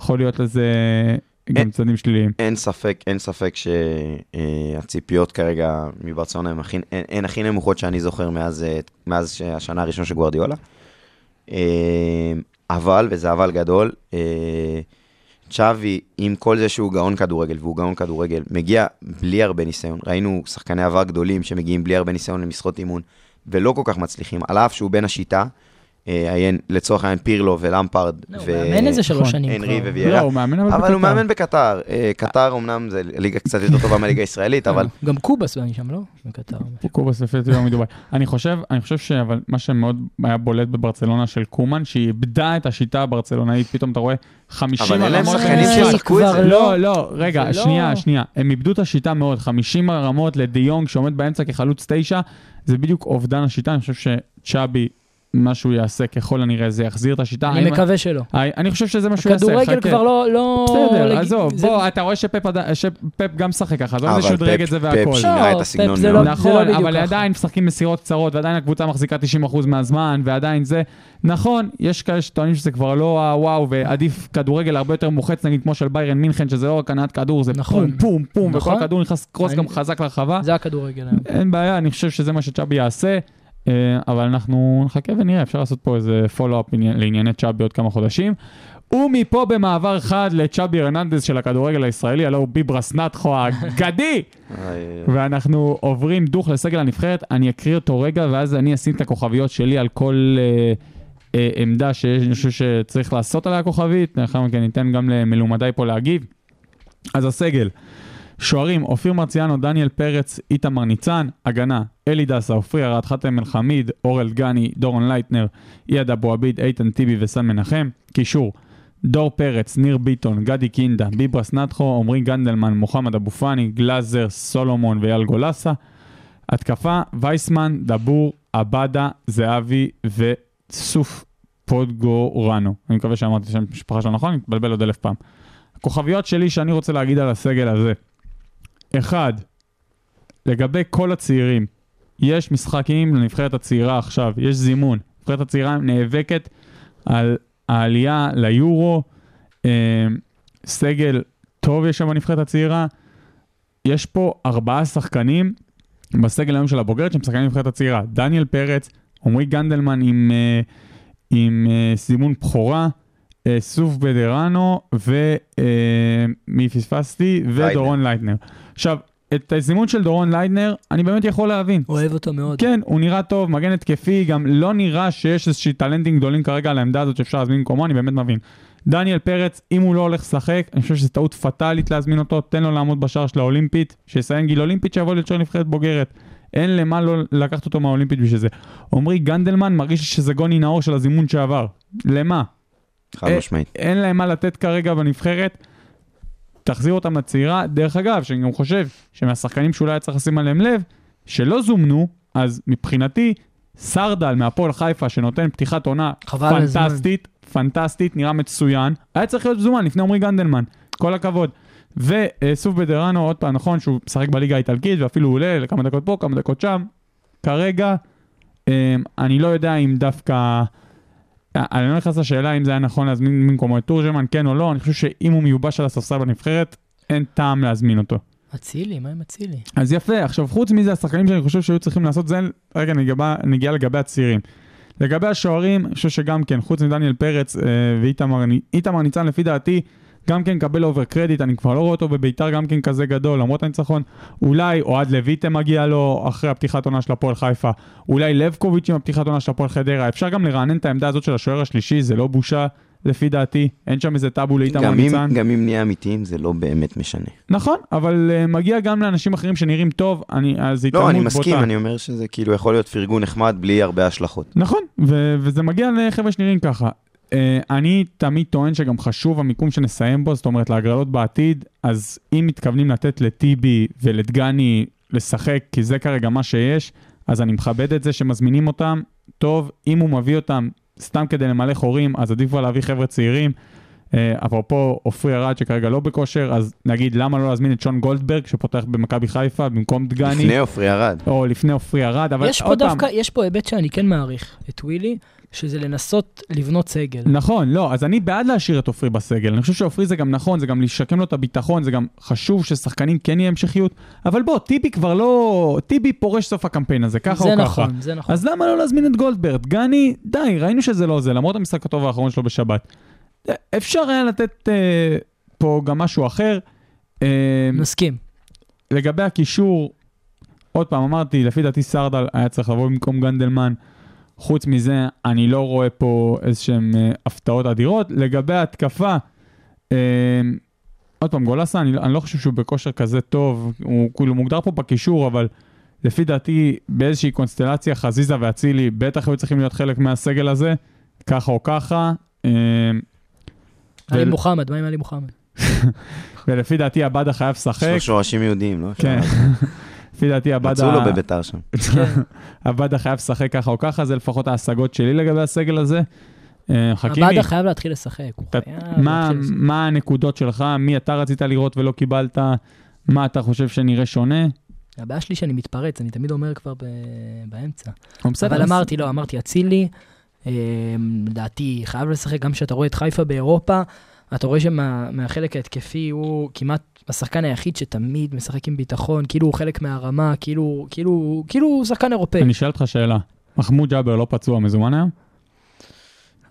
יכול להיות לזה גם צדדים שליליים. אין ספק שהציפיות כרגע מברצלונה הן הכי נמוכות שאני זוכר מאז השנה הראשונה של גוארדיולה, אבל, וזה אבל גדול, צ'אבי עם כל זה שהוא גאון כדורגל, והוא גאון כדורגל, מגיע בלי הרבה ניסיון, ראינו שחקני עבר גדולים שמגיעים בלי הרבה ניסיון למשחות אימון, ולא כל כך מצליחים, על אף שהוא בין השיטה, לצורך העין פירלו ולמפרד, והנרי וויירה, אבל הוא מאמן בקטר, קטר אמנם זה ליגה קצת יותר טובה מהליגה הישראלית, אבל... גם קובס ואני שם, לא? בקטר. קובס לפי טובה מדובר. אני חושב שמה שמאוד היה בולט בברצלונה של קומן, שהיא איבדה את השיטה הברצלונאית, פתאום אתה רואה 50 הרמות... אבל אלה שחקנים ששחקו את זה. לא, רגע, שנייה, הם איבדו את השיטה מאוד, 50 הרמות לדיונג שעומד באמצע כחלוץ 9, זה בדיוק אובדן השיטה, אני חושב שצ'אבי מה שהוא יעשה ככל הנראה זה יחזיר את השיטה. אני מקווה שלא. אני חושב שזה מה שהוא יעשה. הכדורגל כבר לא... בסדר, עזוב. בוא, אתה רואה שפפ גם שחק ככה. עזוב איזשהו דרג את זה והכל. פפ שינה את הסגנון מאוד. נכון, אבל עדיין משחקים מסירות קצרות, ועדיין הקבוצה מחזיקה 90% מהזמן, ועדיין זה... נכון, יש כאלה שטוענים שזה כבר לא הוואו, ועדיף כדורגל הרבה יותר מוחץ, נגיד כמו של ביירן מינכן, שזה לא רק הנעת כדור, זה פום, פום, פום, וכל כדור נכנס קרוס גם חזק לרחבה. זה הכדורגל. אין בעיה, אני חושב שזה מה שצ'אבי יעשה. אבל אנחנו נחכה ונראה, אפשר לעשות פה איזה פולו-אפ לענייני צ'אבי עוד כמה חודשים, ומפה במעבר חד לצ'אבי הרננדז של הכדורגל הישראלי, הלא הוא ביברס נתחו הגדי, ואנחנו עוברים דוח לסגל הנבחרת, אני אקריא אותו רגע, ואז אני אשים את הכוכביות שלי על כל עמדה שאני חושב שצריך לעשות עליה כוכבית, אחר מכן ניתן גם למלומדי פה להגיב. אז הסגל, שוערים, אופיר מרציאנו, דניאל פרץ, איתמר ניצן, הגנה, אלי דסה, אופרי ארד, חתם אל חמיד, אורל גני, דורון לייטנר, איעד אבו עביד, איתן טיבי וסן מנחם, קישור, דור פרץ, ניר ביטון, גדי קינדה, ביברס נתחו, עומרי גנדלמן, מוחמד אבו פאני, גלאזר, סולומון ואייל גולסה, התקפה, וייסמן, דבור, עבדה, זהבי וסוף פודגורנו. אני מקווה שאמרתי שם משפחה שלנו נכון, נתבלבל עוד 1000 פעם. הכוכביות שלי שאני רוצה להגיד על הסגל הזה. אחד, לגבי כל הצעירים, יש משחקים לנבחרת הצעירה עכשיו, יש זימון, נבחרת הצעירה נאבקת על העלייה ליורו, סגל טוב יש שם בנבחרת הצעירה, יש פה 4 שחקנים בסגל היום של הבוגרת שהם שחקנים מבחינת הצעירה. דניאל פרץ, עומרי גנדלמן עם סימון בחורה, סוף בדרנו, ומי פספסתי, ודורון לייטנר. עכשיו, את הזימון של דורון לייטנר, אני באמת יכול להבין. אוהב אותו מאוד. כן, הוא נראה טוב, מגן התקפי, גם לא נראה שיש איזושהי טלנטים גדולים כרגע על העמדה הזאת שאפשר להזמין קומו, אני באמת מבין. דניאל פרץ, אם הוא לא הולך לשחק, אני חושב שזו טעות פטלית להזמין אותו, תן לו לעמוד בשער של האולימפית, שיסיים גיל אולימפית, שיבוא להיות שוער נבחרת בוגרת. אין למה לא לקחת אותו מהאולימפית בשביל זה. עומרי גנדלמן מרגיש שזה גוני נאור של הזימון שעבר. למה? חד משמעית. אין להם מה לתת כרגע בנבחרת, תחזיר אותם לצעירה. דרך אגב, שאני גם חושב שמהשחקנים שאולי צריך לשים עליהם לב, שלא זומנו, אז מבחינתי, סרדל מהפועל חיפה, שנותן פתיחת עונה פנטסטית, פנטסטית, נראה מצוין, היה צריך להיות זומן לפני עומרי גנדלמן, כל הכבוד. וסוף בדרנו, עוד פעם, נכון, שהוא משחק בליגה האיטלקית, ואפילו עולה לכמה דקות פה, כמה דקות שם. כרגע, אני לא יודע אם דווקא... אני לא נכנס לשאלה אם זה היה נכון להזמין במקומו את תורג'מן, כן או לא, אני חושב שאם הוא מיובש על הספסל בנבחרת, אין טעם להזמין אותו. מצילי, מה עם מצילי? אז יפה, עכשיו חוץ מזה, השחקנים שאני חושב שהיו צריכים לעשות זה, רגע נגיע לגבי הצעירים. לגבי השוערים, אני חושב שגם כן, חוץ מדניאל פרץ ואיתמר ניצן, לפי דעתי, גם כן קבל אובר קרדיט, אני כבר לא רואה אותו בביתר גם כן כזה גדול, למרות הניצחון. אולי אוהד לויטה מגיע לו אחרי הפתיחת עונה של הפועל חיפה, אולי לבקוביץ' עם הפתיחת עונה של הפועל חדרה, אפשר גם לרענן את העמדה הזאת של השוער השלישי, זה לא בושה לפי דעתי, אין שם איזה טאבו לאיתמר ניצן. גם אם נהיה אמיתיים זה לא באמת משנה. נכון, אבל מגיע גם לאנשים אחרים שנראים טוב, אז התאמות בוטה. לא, אני מסכים, אני אומר שזה כאילו יכול להיות פרגון נחמד בלי הרבה השלכות. נכון, וזה מגיע לחבר'ה שנראים ככה. אני תמיד טוען שגם חשוב המיקום שנסיים בו, זאת אומרת להגרלות בעתיד, אז אם מתכוונים לתת לטיבי ולדגני לשחק, כי זה כרגע מה שיש, אז אני מכבד את זה שמזמינים אותם, טוב, אם הוא מביא אותם סתם כדי למלא חורים, אז עדיף כבר להביא חבר'ה צעירים, אפרופו אופרי הרד שכרגע לא בכושר, אז נגיד למה לא להזמין את שון גולדברג שפותח במכבי חיפה במקום דגני. לפני אופרי הרד. או לפני אופרי הרד, אבל יש פה דווקא, יש פה היבט שאני כן מעריך את ווילי, שזה לנסות לבנות סגל. נכון, לא, אז אני בעד להשאיר את אופרי בסגל, אני חושב שאופרי זה גם נכון, זה גם לשקם לו את הביטחון, זה גם חשוב ששחקנים כן יהיה המשכיות, אבל בוא, טיבי כבר לא, טיבי פורש סוף הקמפיין הזה, ככה או ככה. זה נכון, זה נכון. אז למה לא להזמין את גולדברג? גני, די, ראינו שזה לא זה, למרות המשחק הטוב האחרון שלו בשבת. אפשר היה לתת פה גם משהו אחר. מסכים. לגבי הקישור, עוד פעם אמרתי, לפי דעתי סרדל היה צריך לבוא במקום גנדלמן, חוץ מזה, אני לא רואה פה איזשהם הפתעות אדירות. לגבי ההתקפה, עוד פעם, גולסה, אני לא חושב שהוא בכושר כזה טוב, הוא כאילו מוגדר פה בקישור, אבל לפי דעתי, באיזושהי קונסטלציה, חזיזה והצילי, בטח היו צריכים להיות חלק מהסגל הזה, ככה או ככה. עלי מוחמד, מה עם עלי מוחמד? ולפי דעתי, הבדה חייב שחק. יש לו שורשים יהודיים, לא? כן. לפי דעתי, הבדה חייב לשחק ככה או ככה, זה לפחות ההשגות שלי לגבי הסגל הזה. הבדה חייב להתחיל לשחק. מה הנקודות שלך? מי אתה רצית לראות ולא קיבלת? מה אתה חושב שנראה שונה? הבעיה שלי שאני מתפרץ, אני תמיד אומר כבר באמצע. אבל אמרתי, לא, אמרתי, הצילי, לדעתי, חייב לשחק גם שאתה רואה את חיפה באירופה, אתה רואה שמהחלק ההתקפי הוא כמעט השחקן היחיד שתמיד משחק עם ביטחון, כאילו הוא חלק מהרמה, כאילו הוא שחקן אירופאי. אני אשאל אותך שאלה, מחמוד ג'אבר לא פצוע מזומן היום?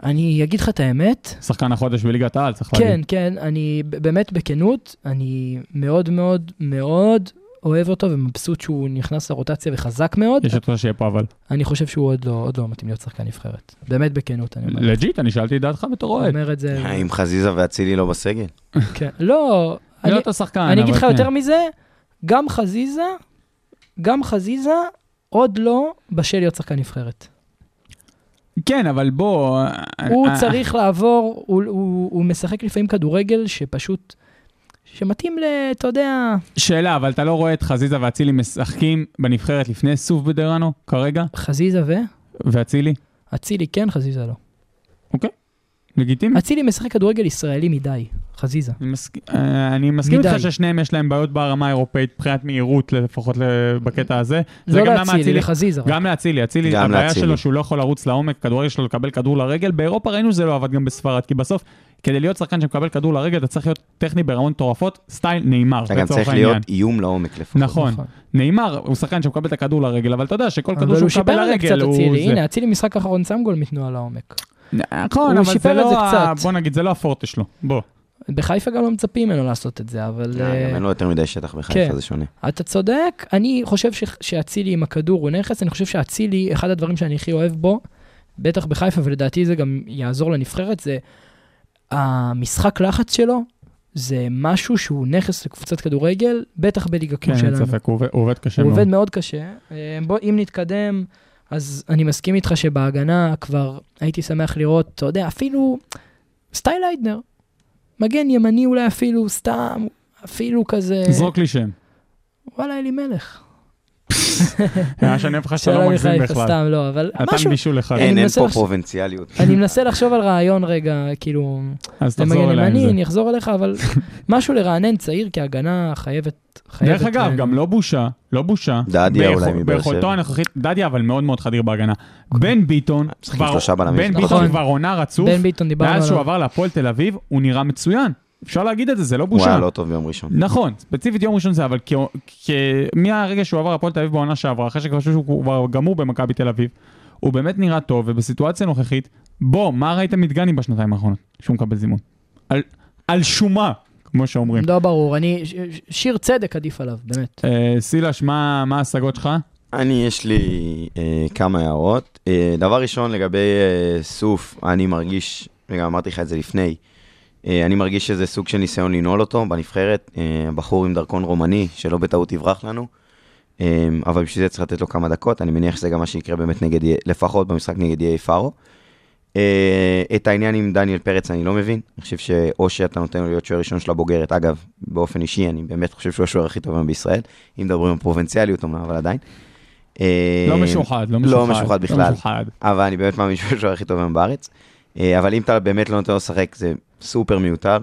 אני אגיד לך את האמת. שחקן החודש בליגת העל, צריך להגיד. כן, כן, אני באמת בכנות, אני מאוד מאוד מאוד אוהב אותו ומבסוט שהוא נכנס לרוטציה וחזק מאוד. יש אותך שיהיה פה אבל. אני חושב שהוא עוד לא מתאים להיות שחקן נבחרת. באמת בכנות אני אומר. לג'יט, אני שאלתי דעתך בתור אוהד. אומר את זה. האם חזיזה והצילי לא בסגל? כן, לא. אני אותו שחקן. אני אגיד לך יותר מזה, גם חזיזה עוד לא בשל להיות שחקן נבחרת. כן, אבל בוא. הוא צריך לעבור, הוא משחק לפעמים כדורגל שפשוט... שמתאים אתה יודע... שאלה, אבל אתה לא רואה את חזיזה והצילי משחקים בנבחרת לפני סוף בדרנו, כרגע? חזיזה והצילי? הצילי כן, חזיזה לא. אוקיי, לגיטימי. הצילי משחק כדורגל ישראלי מדי, חזיזה. אני מסכים איתך ששניהם יש להם בעיות ברמה האירופאית, בחיית מהירות לפחות בקטע הזה. לא להצילי, לחזיזה. גם להצילי, הצילי, הבעיה שלו שהוא לא יכול לרוץ לעומק, כדורגל שלו לקבל כדור לרגל, באירופה ראינו זה לא עבד גם בספרד, כי בסוף כדי להיות שחקן שמקבל כדור לרגל, אתה צריך להיות טכני ברמות מטורפות, סטייל נאמר. אתה גם צריך להיות איום לעומק לפחות. נכון. נאמר, הוא שחקן שמקבל את הכדור לרגל, אבל אתה יודע שכל כדור שהוא מקבל לרגל, הוא... הנה, הצילי משחק אחרון שם גול מתנועה לעומק. נכון, אבל זה לא... בוא נגיד, זה לא הפורטה שלו. בוא. בחיפה גם לא מצפים ממנו לעשות את זה, אבל... אין לו יותר מדי שטח בחיפה, זה שונה. אתה צודק, אני חושב שהצילי עם הכדור הוא נכס, אני חושב שהצילי, אחד הדברים שאני הכי אוהב בו, בטח בחיפה, ולדעתי זה גם יעזור לנבחרת, זה המשחק לחץ שלו, זה משהו שהוא נכס לקבוצת כדורגל, בטח בליגה כמו שלנו. כן, צפק, הוא עובד קשה מאוד. הוא עובד מאוד קשה. בוא, אם נתקדם, אז אני מסכים איתך שבהגנה כבר הייתי שמח לראות, אתה יודע, אפילו סטייל איידנר. מגן ימני אולי אפילו, סתם, אפילו כזה... זרוק לי שם. וואלה, אלי מלך. היה שאני אבחש שלא מגזים בכלל. סתם, לא, אבל משהו... אתה מבישול אחד. אין פה פרובינציאליות. אני מנסה לחשוב על רעיון רגע, כאילו... אז תחזור אליי עם זה. אני אחזור אליך, אבל משהו לרענן צעיר, כי ההגנה חייבת... דרך אגב, גם לא בושה, לא בושה. דדיה אולי מבאר שבע. ביכולתו הנוכחית, דדיה, אבל מאוד מאוד חדיר בהגנה. בן ביטון, כבר עונה רצוף, מאז שהוא עבר להפועל תל אביב, הוא נראה מצוין. אפשר להגיד את זה, זה לא בושה. הוא היה לא טוב ביום ראשון. נכון, ספציפית יום ראשון זה, אבל מהרגע שהוא עבר הפועל תל אביב בעונה שעברה, אחרי שכבשו שהוא כבר גמור במכבי תל אביב, הוא באמת נראה טוב, ובסיטואציה נוכחית, בוא, מה ראיתם מתגנים בשנתיים האחרונות, שהוא מקבל זימון? על שומה, כמו שאומרים. לא ברור, אני שיר צדק עדיף עליו, באמת. סילש, מה ההשגות שלך? אני, יש לי כמה הערות. דבר ראשון, לגבי סוף, אני מרגיש, וגם אמרתי לך את זה לפני, אני מרגיש שזה סוג של ניסיון לנעול אותו בנבחרת, בחור עם דרכון רומני שלא בטעות יברח לנו, אבל בשביל זה צריך לתת לו כמה דקות, אני מניח שזה גם מה שיקרה באמת נגד, לפחות במשחק נגד יאי פארו. את העניין עם דניאל פרץ אני לא מבין, אני חושב שאו שאתה נותן לו להיות שוער ראשון של הבוגרת, אגב, באופן אישי אני באמת חושב שהוא השוער הכי טוב בישראל, אם מדברים על פרובינציאליות אומנם, אבל עדיין. לא משוחד, לא משוחד בכלל, אבל אני באמת מאמין שהוא השוער הכי טוב בארץ. אבל אם אתה באמת לא נותן לו לשחק, זה סופר מיותר,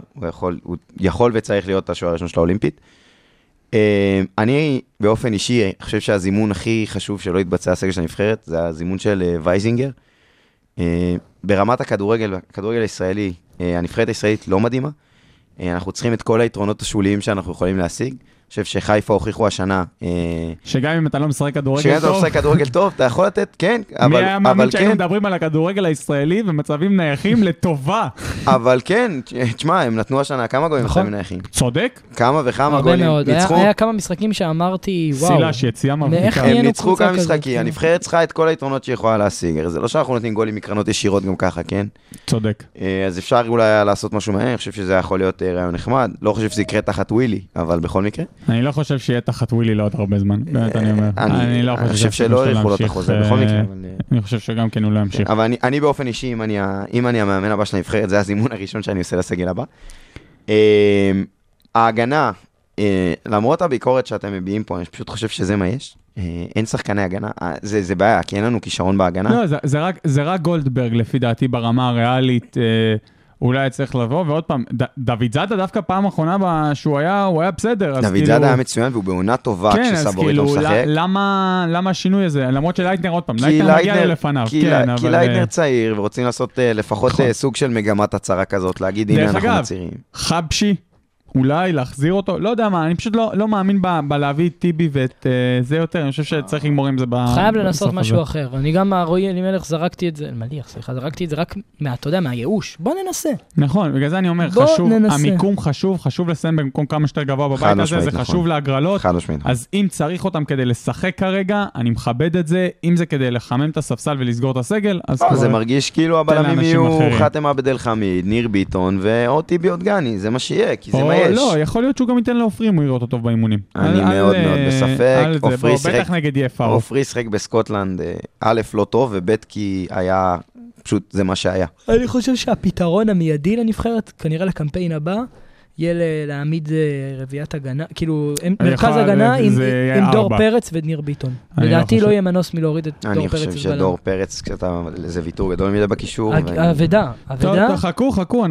הוא יכול וצריך להיות את השוער הראשון של האולימפית. אני באופן אישי חושב שהזימון הכי חשוב שלא התבצע הסגל של הנבחרת, זה הזימון של וייזינגר. ברמת הכדורגל, הכדורגל הישראלי, הנבחרת הישראלית לא מדהימה, אנחנו צריכים את כל היתרונות השוליים שאנחנו יכולים להשיג, אני חושב שחיפה הוכיחו השנה... שגם אם אתה לא משחק כדורגל טוב... שגם אם אתה לא משחק כדורגל טוב, אתה יכול לתת, כן, אבל... מי היה מאמין שהיינו מדברים על הכדורגל הישראלי ומצבים נייחים לטובה. אבל כן, תשמע, הם נתנו השנה כמה גולים מצבים נייחים. צודק? כמה וכמה גולים. היה כמה משחקים שאמרתי, וואו. סילש, יציאה מרחיקה. הם ניצחו כמה משחקים, הנבחרת צריכה את כל היתרונות שהיא יכולה להשיג. זה לא שאנחנו נותנים גולים מקרנות ישירות גם ככה, כן? צודק. אז אפשר אולי לעשות משהו מהר, אני חושב שזה יכול להיות רעיון נחמד. לא חושב שזה יקרה תחת ווילי, אבל בכל מקרה. אני לא חושב שיהיה תחת ווילי לעוד הרבה זמן, באמת אני אומר. אני חושב שלא יריחו לו את החוזה, בכל מקרה. אני חושב שגם כן הוא לא ימשיך. אבל אני באופן אישי, אם אני המאמן הבא של הנבחרת, זה הזימון הראשון שאני עושה לסגל הבא. ההגנה, למרות הביקורת שאתם מביאים פה, אני פשוט חושב שזה מה יש. אין שחקני הגנה, זה בעיה, כי אין לנו כישרון בהגנה. לא, זה רק גולדברג, לפי דעתי, ברמה הריאלית... אולי צריך לבוא, ועוד פעם, דוד זאדה דווקא פעם האחרונה שהוא היה, הוא היה בסדר. דוד זאדה היה מצוין, והוא בעונה טובה כשסבוריטו משחק. למה השינוי הזה? למרות שלייטנר עוד פעם, לייטנר מגיע לפניו. כי לייטנר צעיר, ורוצים לעשות לפחות סוג של מגמת הצהרה כזאת, להגיד, הנה אנחנו מצעירים. חבשי, אולי להחזיר אותו, לא יודע מה, אני פשוט לא מאמין בלהביא את טיבי ואת זה יותר, אני חושב שצריך לגמור עם זה בסוף הזה. חייב לנסות משהו אחר, אני גם רואי אלימלך זרקתי את זה, מליח, סליחה, זרקתי את זה רק אתה יודע, מהייאוש, בוא ננסה. נכון, בגלל זה אני אומר, חשוב, המיקום חשוב, חשוב לסיים במקום כמה שתר גבוה בבית הזה, זה חשוב להגרלות, אז אם צריך אותם כדי לשחק כרגע, אני מכבד את זה, אם זה כדי לחמם את הספסל ולסגור את הסגל, אז זה מרגיש כאילו הבלמים יהיו חתם עבד אל חמיד, ניר ביטון ואותי ביודגני, זה מה שיהיה, כי זה מה יש. לא, יכול להיות שהוא גם ייתן לאופרים, הוא יראה אותו טוב באימונים. אני מאוד מאוד בספק, אופרי שחק בסקוטלנד, א' לא טוב, וב' כי היה פשוט זה מה שהיה. אני חושב שהפתרון המיידי לנבחרת, כנראה לקמפיין הבא, יהיה להעמיד רביעת הגנה, כאילו, מרכז הגנה עם דור פרץ ודניר ביטון. לדעתי לא יהיה מנוס מלהוריד את דור פרץ. אני חושב שדור פרץ, זה ויתור גדול מדי בקישור. עבדה, עבדה. חכו,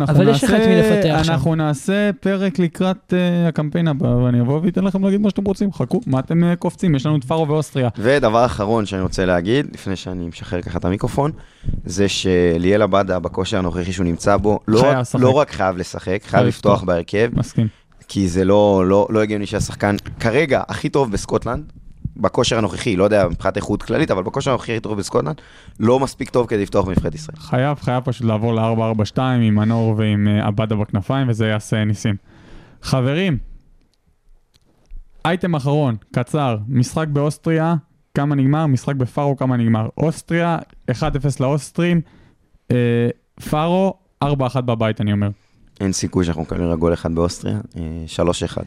אנחנו נעשה פרק לקראת הקמפיין הבא, ואני אבוא ואתן לכם להגיד מה שאתם רוצים. חכו, מה אתם קופצים? יש לנו דפארו ואוסטריה. ודבר אחרון שאני רוצה להגיד, לפני שאני משחרר ככה את המיקרופון, זה שליאל עבדה בכושר הנוכחי שהוא נמצא בו, לא רק חייב לשחק, חייב לפתוח בהרכב. מסכים. כי זה לא הגיוני שהשחקן כרגע הכי טוב בסקוטלנד, בכושר הנוכחי, לא יודע, מבחינת איכות כללית, אבל בכושר הנוכחי הכי טוב בסקוטלנד, לא מספיק טוב כדי לפתוח בנבחרת ישראל. חייב פשוט לעבור ל-4-4-2 עם הנור ועם עבדה בכנפיים, וזה יעשה ניסים. חברים, אייטם אחרון, קצר, משחק באוסטריה, כמה נגמר, משחק בפארו, כמה נגמר. אוסטריה, 1-0 לאוסטרים, פארו, 4-1 בבית, אני אומר. אין סיכוי שאנחנו כנראה גול אחד באוסטריה, 3-1.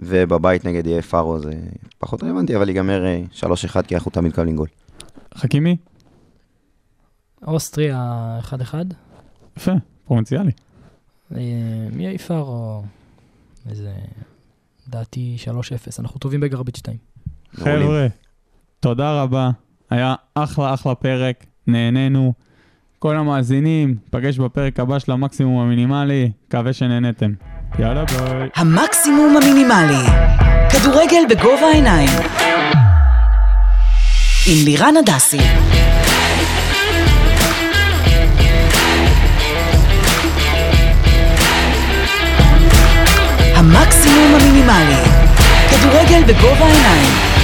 ובבית נגד יהיה פארו, זה פחות רלוונטי, אבל ייגמר 3-1, כי אנחנו תמיד קבלים גול. חכימי? אוסטריה 1-1. יפה, פרומנציאלי. מי יהיה פארו? איזה... דעתי 3-0, אנחנו טובים בגרביץ' 2. חבר'ה, תודה רבה. היה אחלה פרק, נהנינו. כל המאזינים, פגש בפרק הבא של המקסימום המינימלי, מקווה שנהנתם. יאללה ביי. המקסימום המינימלי, כדורגל בגובה העיניים. עם לירן הדסי. המקסימום המינימלי, כדורגל בגובה העיניים.